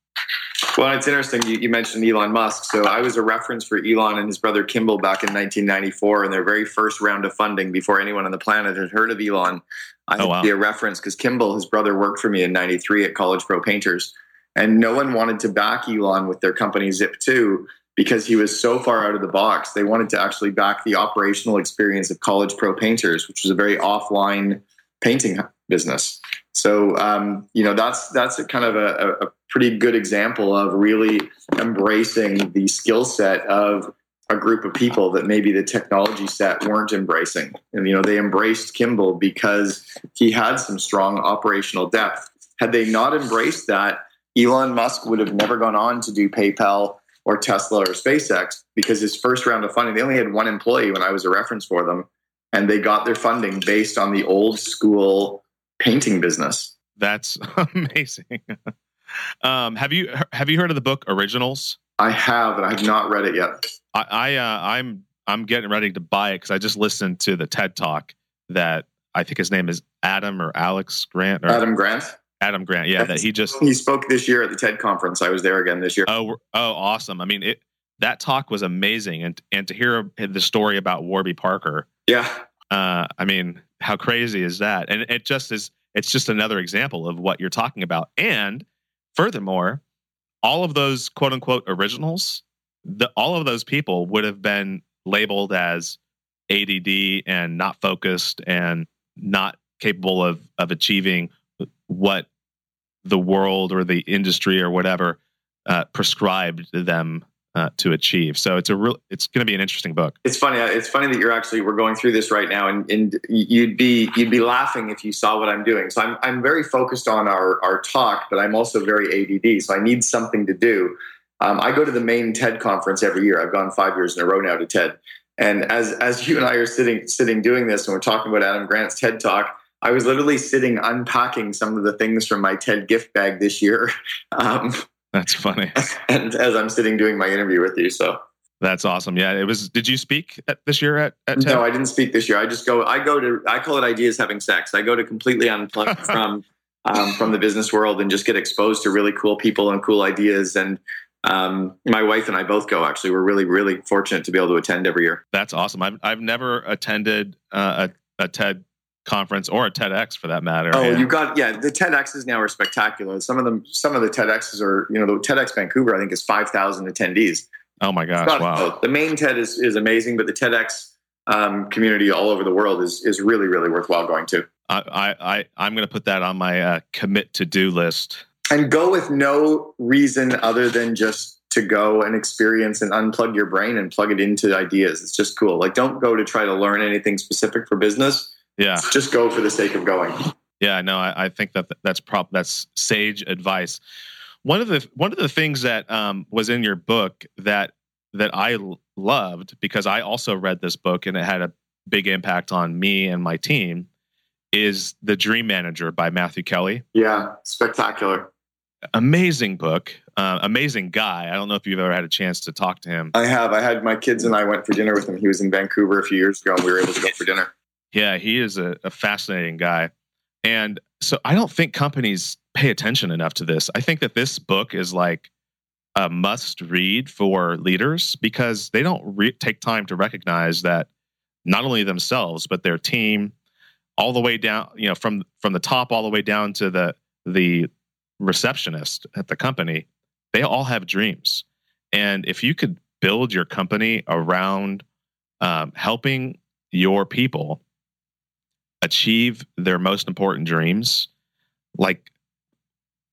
Well, it's interesting. You, you mentioned Elon Musk. So I was a reference for Elon and his brother Kimbal back in nineteen ninety-four in their very first round of funding before anyone on the planet had heard of Elon. I had oh, wow. to be a reference because Kimbal, his brother, worked for me in ninety-three at College Pro Painters. And no one wanted to back Elon with their company Zip two. Because he was so far out of the box, they wanted to actually back the operational experience of College Pro Painters, which was a very offline painting business. So, um, you know, that's that's a kind of a, a pretty good example of really embracing the skill set of a group of people that maybe the technology set weren't embracing. And, you know, they embraced Kimbal because he had some strong operational depth. Had they not embraced that, Elon Musk would have never gone on to do PayPal or Tesla or SpaceX, because his first round of funding, they only had one employee when I was a reference for them, and they got their funding based on the old school painting business. That's amazing. um, have you have you heard of the book Originals? I have, and I have not read it yet. I, I uh, I'm I'm getting ready to buy it because I just listened to the TED Talk that I think his name is Adam or Alex Grant or Adam Grant. Adam Grant, yeah, that he just he spoke this year at the TED conference. I was there again this year. Oh, oh, awesome! I mean, it, that talk was amazing, and and to hear the story about Warby Parker, yeah, uh, I mean, how crazy is that? And it just is. It's just another example of what you're talking about. And furthermore, all of those quote unquote originals, the, all of those people would have been labeled as A D D and not focused and not capable of of achieving what the world or the industry or whatever uh, prescribed them uh, to achieve. So it's a real, it's going to be an interesting book. It's funny. It's funny that you're actually, we're going through this right now, and, and you'd be, you'd be laughing if you saw what I'm doing. So I'm, I'm very focused on our, our talk, but I'm also very A D D. So I need something to do. Um, I go to the main TED conference every year. I've gone five years in a row now to TED. And as, as you and I are sitting, sitting doing this, and we're talking about Adam Grant's TED Talk, I was literally sitting unpacking some of the things from my TED gift bag this year. Um, that's funny. And as I'm sitting doing my interview with you, so that's awesome. Yeah, it was. Did you speak at, this year at, at TED? No, I didn't speak this year. I just go. I go to. I call it ideas having sex. I go to completely unplug from um, from the business world and just get exposed to really cool people and cool ideas. And um, my wife and I both go. Actually, we're really really fortunate to be able to attend every year. That's awesome. I've I've never attended uh, a, a TED conference or a TEDx for that matter. Oh, and you got, yeah, the TEDx's now are spectacular. Some of them, some of the TEDx's are, you know, the TEDx Vancouver, I think is five thousand attendees. Oh my gosh. Not, wow. The main TED is, is amazing, but the TEDx um, community all over the world is, is really, really worthwhile going to. I, I, I I'm going to put that on my uh, commit to do list. And go with no reason other than just to go and experience and unplug your brain and plug it into ideas. It's just cool. Like, don't go to try to learn anything specific for business. Yeah, just go for the sake of going. Yeah, no, I, I think that that's prop that's sage advice. One of the one of the things that um, was in your book that that I loved, because I also read this book and it had a big impact on me and my team, is The Dream Manager by Matthew Kelly. Yeah, spectacular, amazing book, uh, amazing guy. I don't know if you've ever had a chance to talk to him. I have. I had my kids and I went for dinner with him. He was in Vancouver a few years ago, and we were able to go for dinner. Yeah, he is a, a fascinating guy. And so I don't think companies pay attention enough to this. I think that this book is like a must read for leaders because they don't re- take time to recognize that not only themselves, but their team, all the way down, you know, from, from the top all the way down to the, the receptionist at the company, they all have dreams. And if you could build your company around um, helping your people achieve their most important dreams, like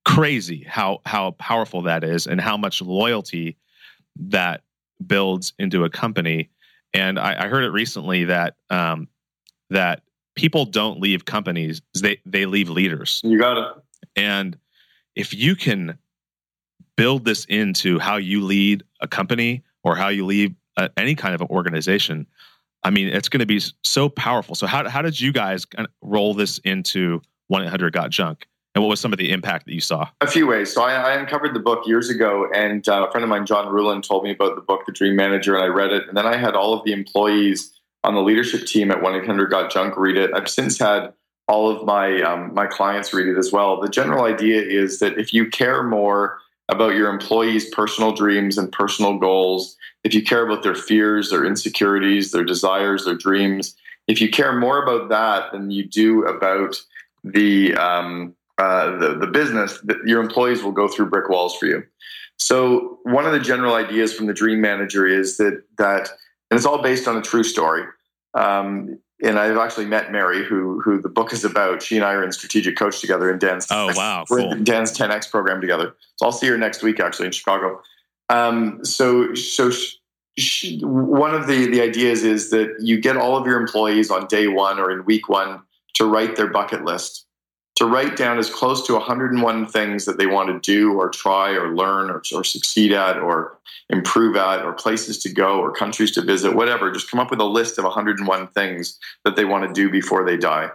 crazy how how powerful that is and how much loyalty that builds into a company. And I, I heard it recently that um, that people don't leave companies, they they leave leaders. You got it. And if you can build this into how you lead a company or how you lead a, any kind of an organization, I mean, it's going to be so powerful. So how how did you guys roll this into one eight hundred got junk? And what was some of the impact that you saw? A few ways. So I, I uncovered the book years ago, and uh, a friend of mine, John Ruland, told me about the book, The Dream Manager, and I read it. And then I had all of the employees on the leadership team at one eight hundred got junk read it. I've since had all of my um, my clients read it as well. The general idea is that if you care more about your employees' personal dreams and personal goals, if you care about their fears, their insecurities, their desires, their dreams, if you care more about that than you do about the um, uh, the, the business, the, your employees will go through brick walls for you. So one of the general ideas from the Dream Manager is that, that and it's all based on a true story. Um, and I've actually met Mary, who who the book is about. She and I are in Strategic Coach together in Dan's, oh, wow, cool. in Dan's ten X program together. So I'll see her next week, actually, in Chicago. Um, so, so sh- sh- one of the, the ideas is that you get all of your employees on day one or in week one to write their bucket list, to write down as close to one hundred one things that they want to do or try or learn or, or succeed at or improve at or places to go or countries to visit, whatever. Just come up with a list of one hundred one things that they want to do before they die.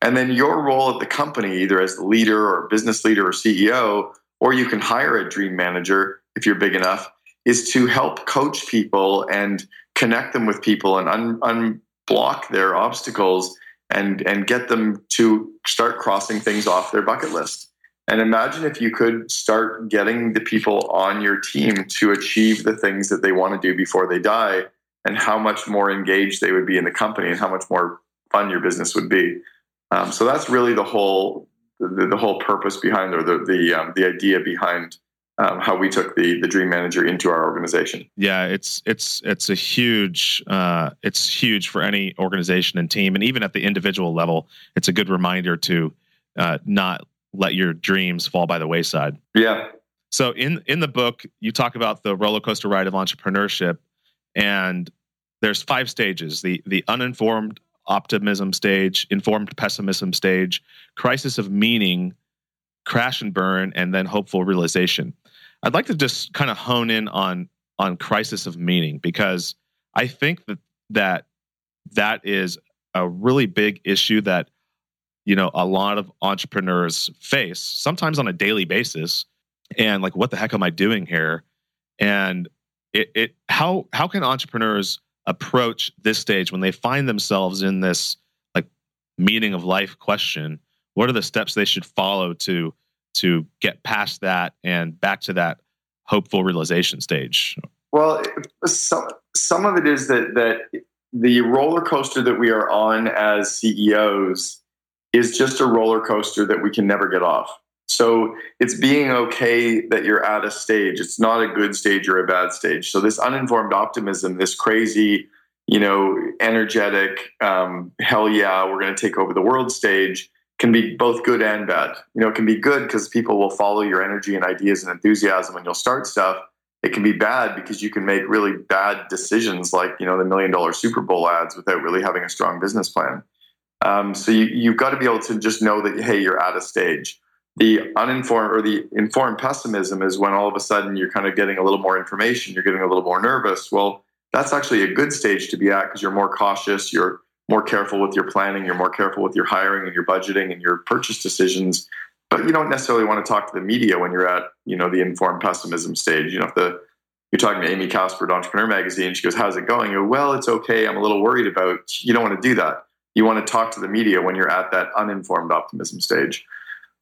And then your role at the company, either as the leader or business leader or C E O, or you can hire a dream manager if you're big enough, is to help coach people and connect them with people and un- unblock their obstacles and, and get them to start crossing things off their bucket list. And imagine if you could start getting the people on your team to achieve the things that they want to do before they die, and how much more engaged they would be in the company and how much more fun your business would be. Um, so that's really the whole the, the whole purpose behind, or the the, um, the idea behind Um, how we took the the Dream Manager into our organization. Yeah, it's it's it's a huge uh, it's huge for any organization and team, and even at the individual level, it's a good reminder to uh, not let your dreams fall by the wayside. Yeah. So in in the book, you talk about the roller coaster ride of entrepreneurship, and there's five stages: the the uninformed optimism stage, informed pessimism stage, crisis of meaning, crash and burn, and then hopeful realization. I'd like to just kind of hone in on on crisis of meaning, because I think that that that is a really big issue that, you know, a lot of entrepreneurs face, sometimes on a daily basis. And like, what the heck am I doing here? And it, it how how can entrepreneurs approach this stage when they find themselves in this like meaning of life question? What are the steps they should follow to to get past that and back to that hopeful realization stage? Well, some some of it is that that the roller coaster that we are on as C E Os is just a roller coaster that we can never get off. So it's being okay that you're at a stage. It's not a good stage or a bad stage. So this uninformed optimism, this crazy, you know, energetic, um, hell yeah, we're going to take over the world stage, can be both good and bad. You know, it can be good because people will follow your energy and ideas and enthusiasm and you'll start stuff. It can be bad because you can make really bad decisions, like, you know, the million dollar Super Bowl ads without really having a strong business plan. Um, so you, you've got to be able to just know that, hey, you're at a stage. The uninformed or the informed pessimism is when all of a sudden you're kind of getting a little more information, you're getting a little more nervous. Well, that's actually a good stage to be at because you're more cautious, you're more careful with your planning, you're more careful with your hiring and your budgeting and your purchase decisions, but you don't necessarily want to talk to the media when you're at, you know, the informed pessimism stage. You know, if the you're talking to Amy Casper at Entrepreneur Magazine, she goes, "How's it going?" You go, "Well, it's okay. I'm a little worried about." You don't want to do that. You want to talk to the media when you're at that uninformed optimism stage.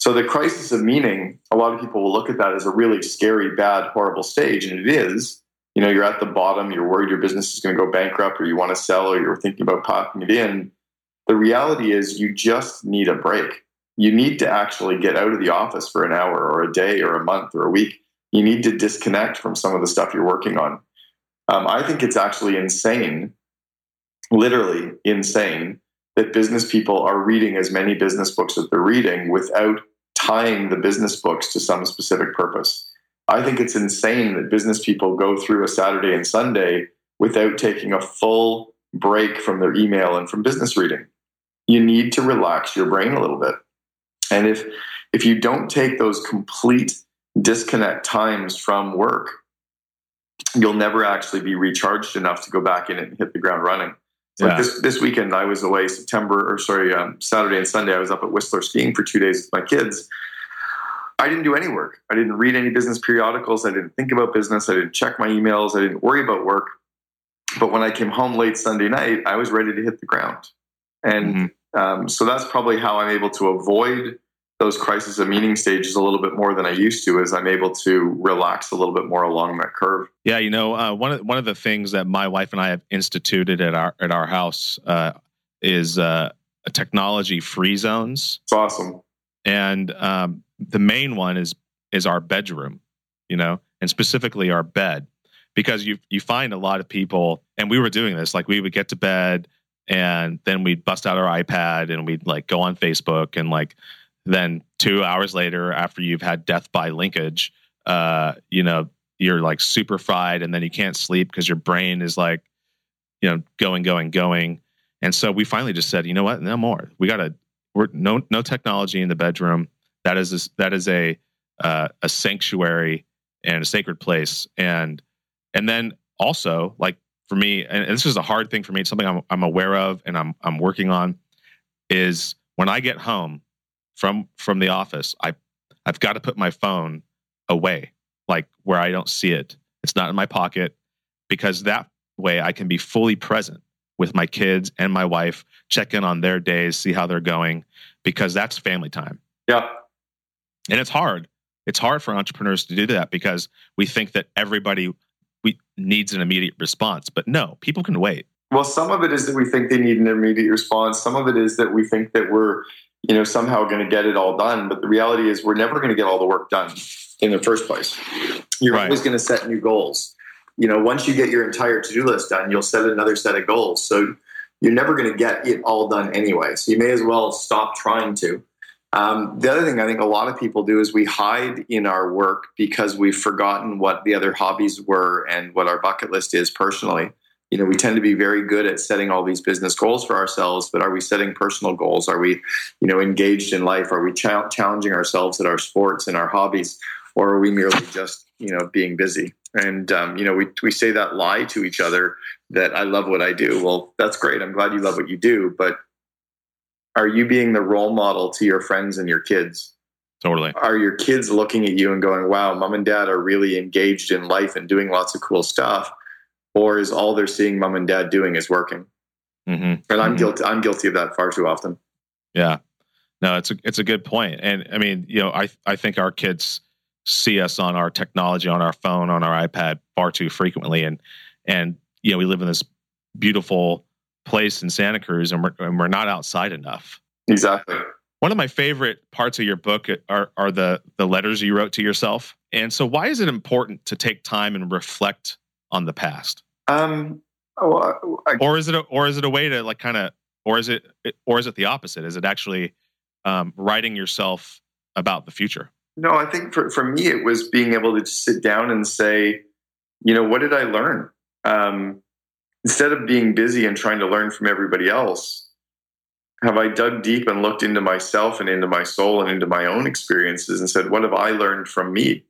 So the crisis of meaning, a lot of people will look at that as a really scary, bad, horrible stage. And it is, you know, you're at the bottom, you're worried your business is going to go bankrupt, or you want to sell, or you're thinking about packing it in. The reality is you just need a break. You need to actually get out of the office for an hour or a day or a month or a week. You need to disconnect from some of the stuff you're working on. Um, I think it's actually insane, literally insane, that business people are reading as many business books that they're reading without tying the business books to some specific purpose. I think it's insane that business people go through a Saturday and Sunday without taking a full break from their email and from business reading. You need to relax your brain a little bit. And if if you don't take those complete disconnect times from work, you'll never actually be recharged enough to go back in and hit the ground running. Yeah. Like this, this weekend, I was away September or sorry, um, Saturday and Sunday. I was up at Whistler skiing for two days with my kids. I didn't do any work. I didn't read any business periodicals. I didn't think about business. I didn't check my emails. I didn't worry about work. But when I came home late Sunday night, I was ready to hit the ground. And mm-hmm. um, so that's probably how I'm able to avoid those crisis of meaning stages a little bit more than I used to, is I'm able to relax a little bit more along that curve. Yeah, you know, uh, one of one of the things that my wife and I have instituted at our at our house uh, is uh, a technology free zones. It's awesome, and um, the main one is is our bedroom, you know, and specifically our bed, because you you find a lot of people, and we were doing this, like we would get to bed and then we'd bust out our iPad and we'd like go on Facebook and like. Then two hours later, after you've had death by linkage, uh, you know, you're like super fried, and then you can't sleep because your brain is like, you know, going, going, going. And so we finally just said, you know what? No more. We got to, we're no, no technology in the bedroom. That is, a, that is a, uh, a sanctuary and a sacred place. And, and then also like for me, and this is a hard thing for me, it's something I'm, I'm aware of and I'm, I'm working on, is when I get home from from the office, I, I've got to put my phone away, like where I don't see it. It's not in my pocket, because that way I can be fully present with my kids and my wife, check in on their days, see how they're going, because that's family time. Yeah. And it's hard. It's hard for entrepreneurs to do that, because we think that everybody we needs an immediate response. But no, people can wait. Well, some of it is that we think they need an immediate response. Some of it is that we think that we're you know, somehow going to get it all done. But the reality is we're never going to get all the work done in the first place. You're right. Always going to set new goals. You know, once you get your entire to-do list done, you'll set another set of goals. So you're never going to get it all done anyway. So you may as well stop trying to. Um, the other thing I think a lot of people do is we hide in our work because we've forgotten what the other hobbies were and what our bucket list is personally. You know, we tend to be very good at setting all these business goals for ourselves, but are we setting personal goals? Are we, you know, engaged in life? Are we ch- challenging ourselves at our sports and our hobbies? Or are we merely just, you know, being busy? And, um, you know, we, we say that lie to each other that I love what I do. Well, that's great. I'm glad you love what you do. But are you being the role model to your friends and your kids? Totally. Are your kids looking at you and going, wow, mom and dad are really engaged in life and doing lots of cool stuff? Or is all they're seeing mom and dad doing is working? Mm-hmm. And I'm mm-hmm. guilty. I'm guilty of that far too often. Yeah, no, it's a it's a good point. And I mean, you know, I I think our kids see us on our technology, on our phone, on our iPad far too frequently. And and you know, we live in this beautiful place in Santa Cruz, and we're and we're not outside enough. Exactly. One of my favorite parts of your book are are the the letters you wrote to yourself. And so, why is it important to take time and reflect on the past? Um, oh, I, or is it, a, or is it a way to like kind of, or is it, or is it the opposite? Is it actually um, writing yourself about the future? No, I think for, for me, it was being able to sit down and say, you know, what did I learn? Um, instead of being busy and trying to learn from everybody else, have I dug deep and looked into myself and into my soul and into my own experiences and said, what have I learned from me?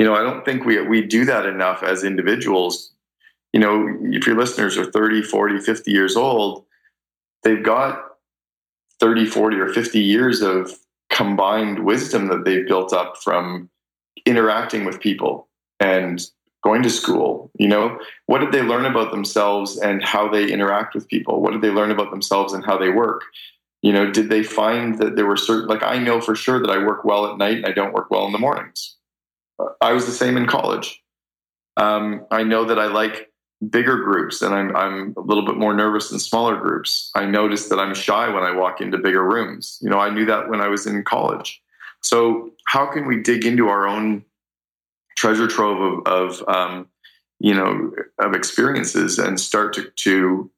You know, I don't think we we do that enough as individuals. You know, if your listeners are thirty, forty, fifty years old, they've got thirty, forty, or fifty years of combined wisdom that they've built up from interacting with people and going to school. You know, what did they learn about themselves and how they interact with people? What did they learn about themselves and how they work? You know, did they find that there were certain, like I know for sure that I work well at night and I don't work well in the mornings. I was the same in college. Um, I know that I like bigger groups and I'm, I'm a little bit more nervous in smaller groups. I noticed that I'm shy when I walk into bigger rooms. You know, I knew that when I was in college. So how can we dig into our own treasure trove of, of um, you know, of experiences and start to, to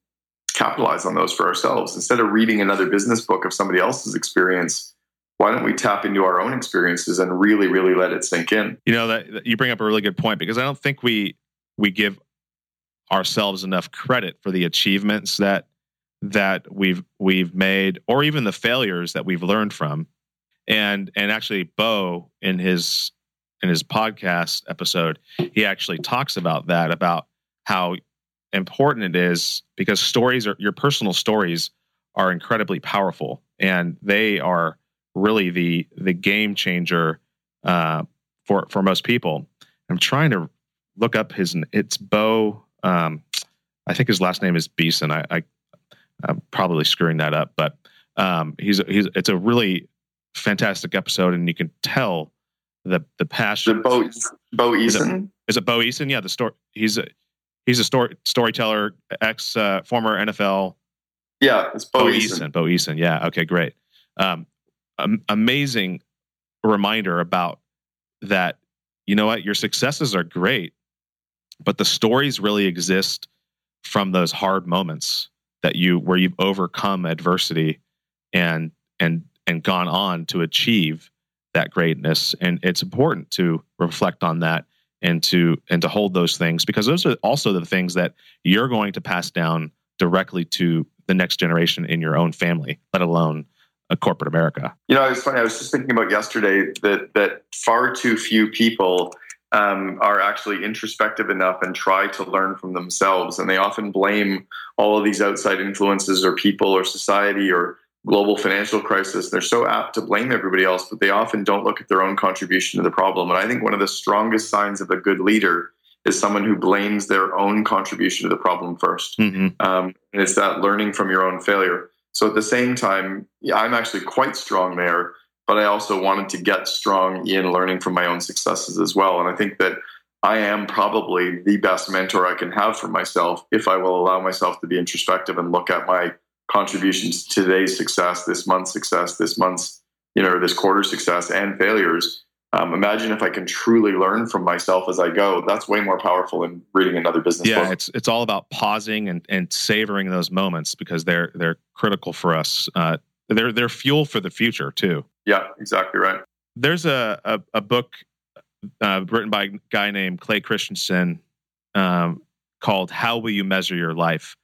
capitalize on those for ourselves? Instead of reading another business book of somebody else's experience, why don't we tap into our own experiences and really, really let it sink in? You know, that you bring up a really good point, because I don't think we we give ourselves enough credit for the achievements that that we've we've made, or even the failures that we've learned from. And and actually, Bo in his in his podcast episode, he actually talks about that, about how important it is, because stories are your personal stories are incredibly powerful, and they are really the the game changer uh, for for most people. I'm trying to look up his. It's Bo. Um, I think his last name is Beeson. I, I I'm probably screwing that up, but um, he's he's. It's a really fantastic episode, and you can tell the the passion. The Bo Bo Eason is it Bo Eason? Yeah, the story. He's a he's a story storyteller, ex uh, former N F L. Yeah, it's Bo, Bo Eason. Eason. Bo Eason. Yeah. Okay. Great. Um, amazing reminder about that. You know what? Your successes are great, but the stories really exist from those hard moments that you, where you've overcome adversity and, and, and gone on to achieve that greatness. And it's important to reflect on that and to, and to hold those things, because those are also the things that you're going to pass down directly to the next generation in your own family, let alone corporate America. You know, it's funny. I was just thinking about yesterday that that far too few people um, are actually introspective enough and try to learn from themselves. And they often blame all of these outside influences or people or society or global financial crisis. They're so apt to blame everybody else, but they often don't look at their own contribution to the problem. And I think one of the strongest signs of a good leader is someone who blames their own contribution to the problem first. Mm-hmm. Um, and it's that learning from your own failure. So at the same time, yeah, I'm actually quite strong there, but I also wanted to get strong in learning from my own successes as well. And I think that I am probably the best mentor I can have for myself if I will allow myself to be introspective and look at my contributions to today's success, this month's success, this month's, you know, this quarter's success and failures. Um, imagine if I can truly learn from myself as I go. That's way more powerful than reading another business book. Yeah, it's it's all about pausing and, and savoring those moments, because they're they're critical for us. Uh, they're they're fuel for the future too. Yeah, exactly right. There's a a, a book uh, written by a guy named Clay Christensen um, called "How Will You Measure Your Life,"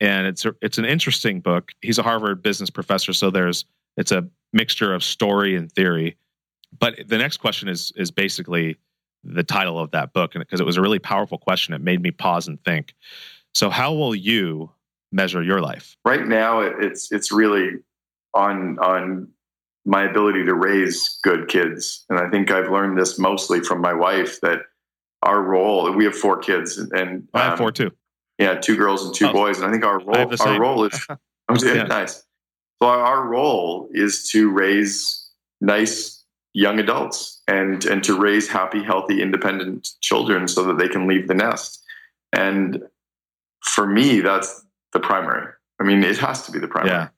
and it's a, it's an interesting book. He's a Harvard business professor, so there's it's a mixture of story and theory. But the next question is is basically the title of that book, and because it was a really powerful question, it made me pause and think. So, how will you measure your life? Right now, it's it's really on on my ability to raise good kids, and I think I've learned this mostly from my wife, that our role. We have four kids, and, and I have um, four too. Yeah, two girls and two oh, boys, and I think our role our same. role is yeah. nice. So our role is to raise nice young adults and and to raise happy, healthy, independent children so that they can leave the nest. And for me, that's the primary. I mean, it has to be the primary. Yeah.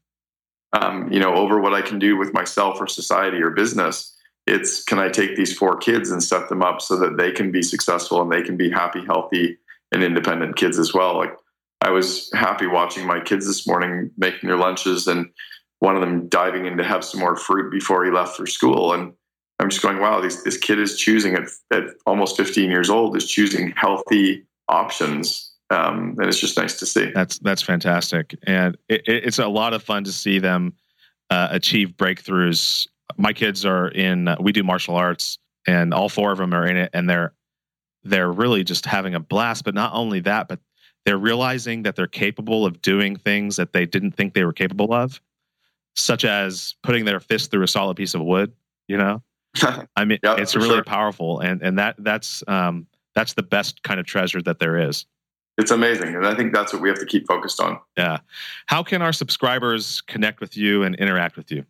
Um, you know, over what I can do with myself or society or business, it's can I take these four kids and set them up so that they can be successful and they can be happy, healthy, and independent kids as well. Like I was happy watching my kids this morning making their lunches and one of them diving in to have some more fruit before he left for school. And I'm just going, wow, this, this kid is choosing at, at almost fifteen years old, is choosing healthy options. Um, and it's just nice to see. That's that's fantastic. And it, it's a lot of fun to see them uh, achieve breakthroughs. My kids are in, uh, we do martial arts, and all four of them are in it. And they're they're really just having a blast. But not only that, but they're realizing that they're capable of doing things that they didn't think they were capable of, such as putting their fist through a solid piece of wood. You know? I mean, yeah, it's really sure. powerful. And, and that, that's, um, that's the best kind of treasure that there is. It's amazing. And I think that's what we have to keep focused on. Yeah. How can our subscribers connect with you and interact with you?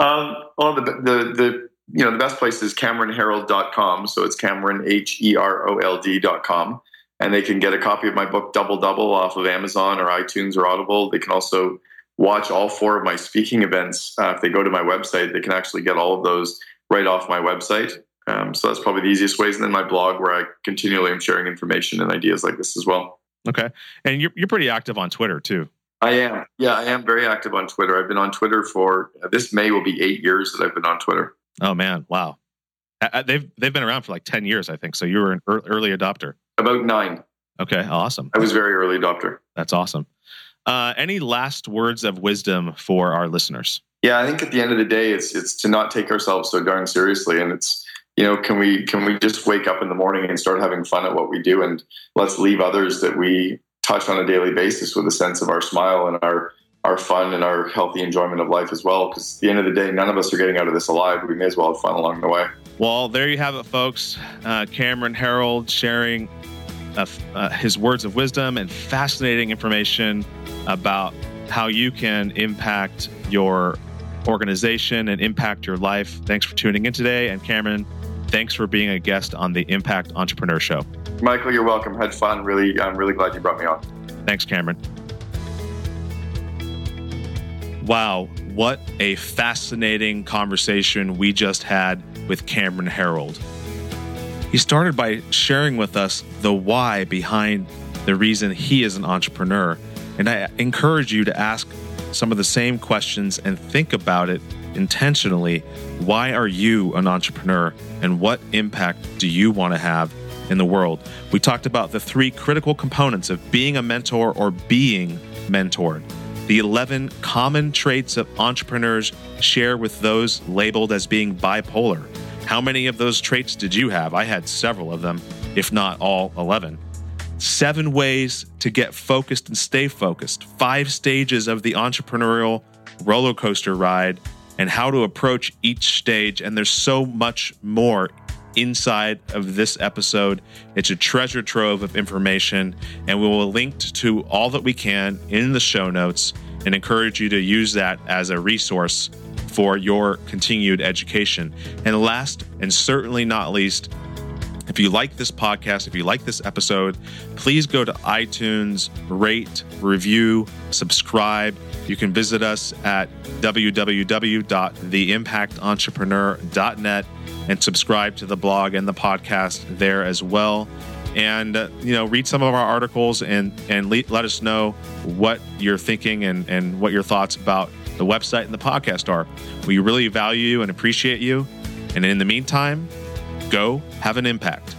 Um, well, the, the, the, you know, the best place is Cameron Herold dot com. So it's Cameron, H E R O L D dot com. And they can get a copy of my book, Double Double, off of Amazon or iTunes or Audible. They can also watch all four of my speaking events. Uh, if they go to my website, they can actually get all of those right off my website. Um, so that's probably the easiest ways. And then my blog, where I continually am sharing information and ideas like this as well. Okay. And you're you're pretty active on Twitter too. I am. Yeah, I am very active on Twitter. I've been on Twitter for, uh, this May will be eight years that I've been on Twitter. Oh man. Wow. Uh, they've, they've been around for like ten years, I think. So you were an early adopter. About nine. Okay. Awesome. I was very early adopter. That's awesome. Uh, any last words of wisdom for our listeners? Yeah, I think at the end of the day, it's it's to not take ourselves so darn seriously. And it's, you know, can we can we just wake up in the morning and start having fun at what we do, and let's leave others that we touch on a daily basis with a sense of our smile and our our fun and our healthy enjoyment of life as well. Because at the end of the day, none of us are getting out of this alive. We may as well have fun along the way. Well, there you have it, folks. Uh, Cameron Herold sharing uh, uh, his words of wisdom and fascinating information about how you can impact your organization and impact your life. Thanks for tuning in today. And Cameron, thanks for being a guest on the Impact Entrepreneur Show. Michael, you're welcome. Had fun. Really, I'm really glad you brought me on. Thanks, Cameron. Wow, what a fascinating conversation we just had with Cameron Herold. He started by sharing with us the why behind the reason he is an entrepreneur. And I encourage you to ask some of the same questions and think about it intentionally. Why are you an entrepreneur, and what impact do you want to have in the world? We talked about the three critical components of being a mentor or being mentored, the eleven common traits of entrepreneurs share with those labeled as being bipolar. How many of those traits did you have? I had several of them, if not all eleven. Seven ways to get focused and stay focused, five stages of the entrepreneurial roller coaster ride, and how to approach each stage. And there's so much more inside of this episode. It's a treasure trove of information, and we will link to all that we can in the show notes and encourage you to use that as a resource for your continued education. And last, and certainly not least, if you like this podcast, if you like this episode, please go to iTunes, rate, review, subscribe. You can visit us at w w w dot the impact entrepreneur dot net and subscribe to the blog and the podcast there as well. And, uh, you know, read some of our articles and, and le- let us know what you're thinking and, and what your thoughts about the website and the podcast are. We really value you and appreciate you. And in the meantime, go have an impact.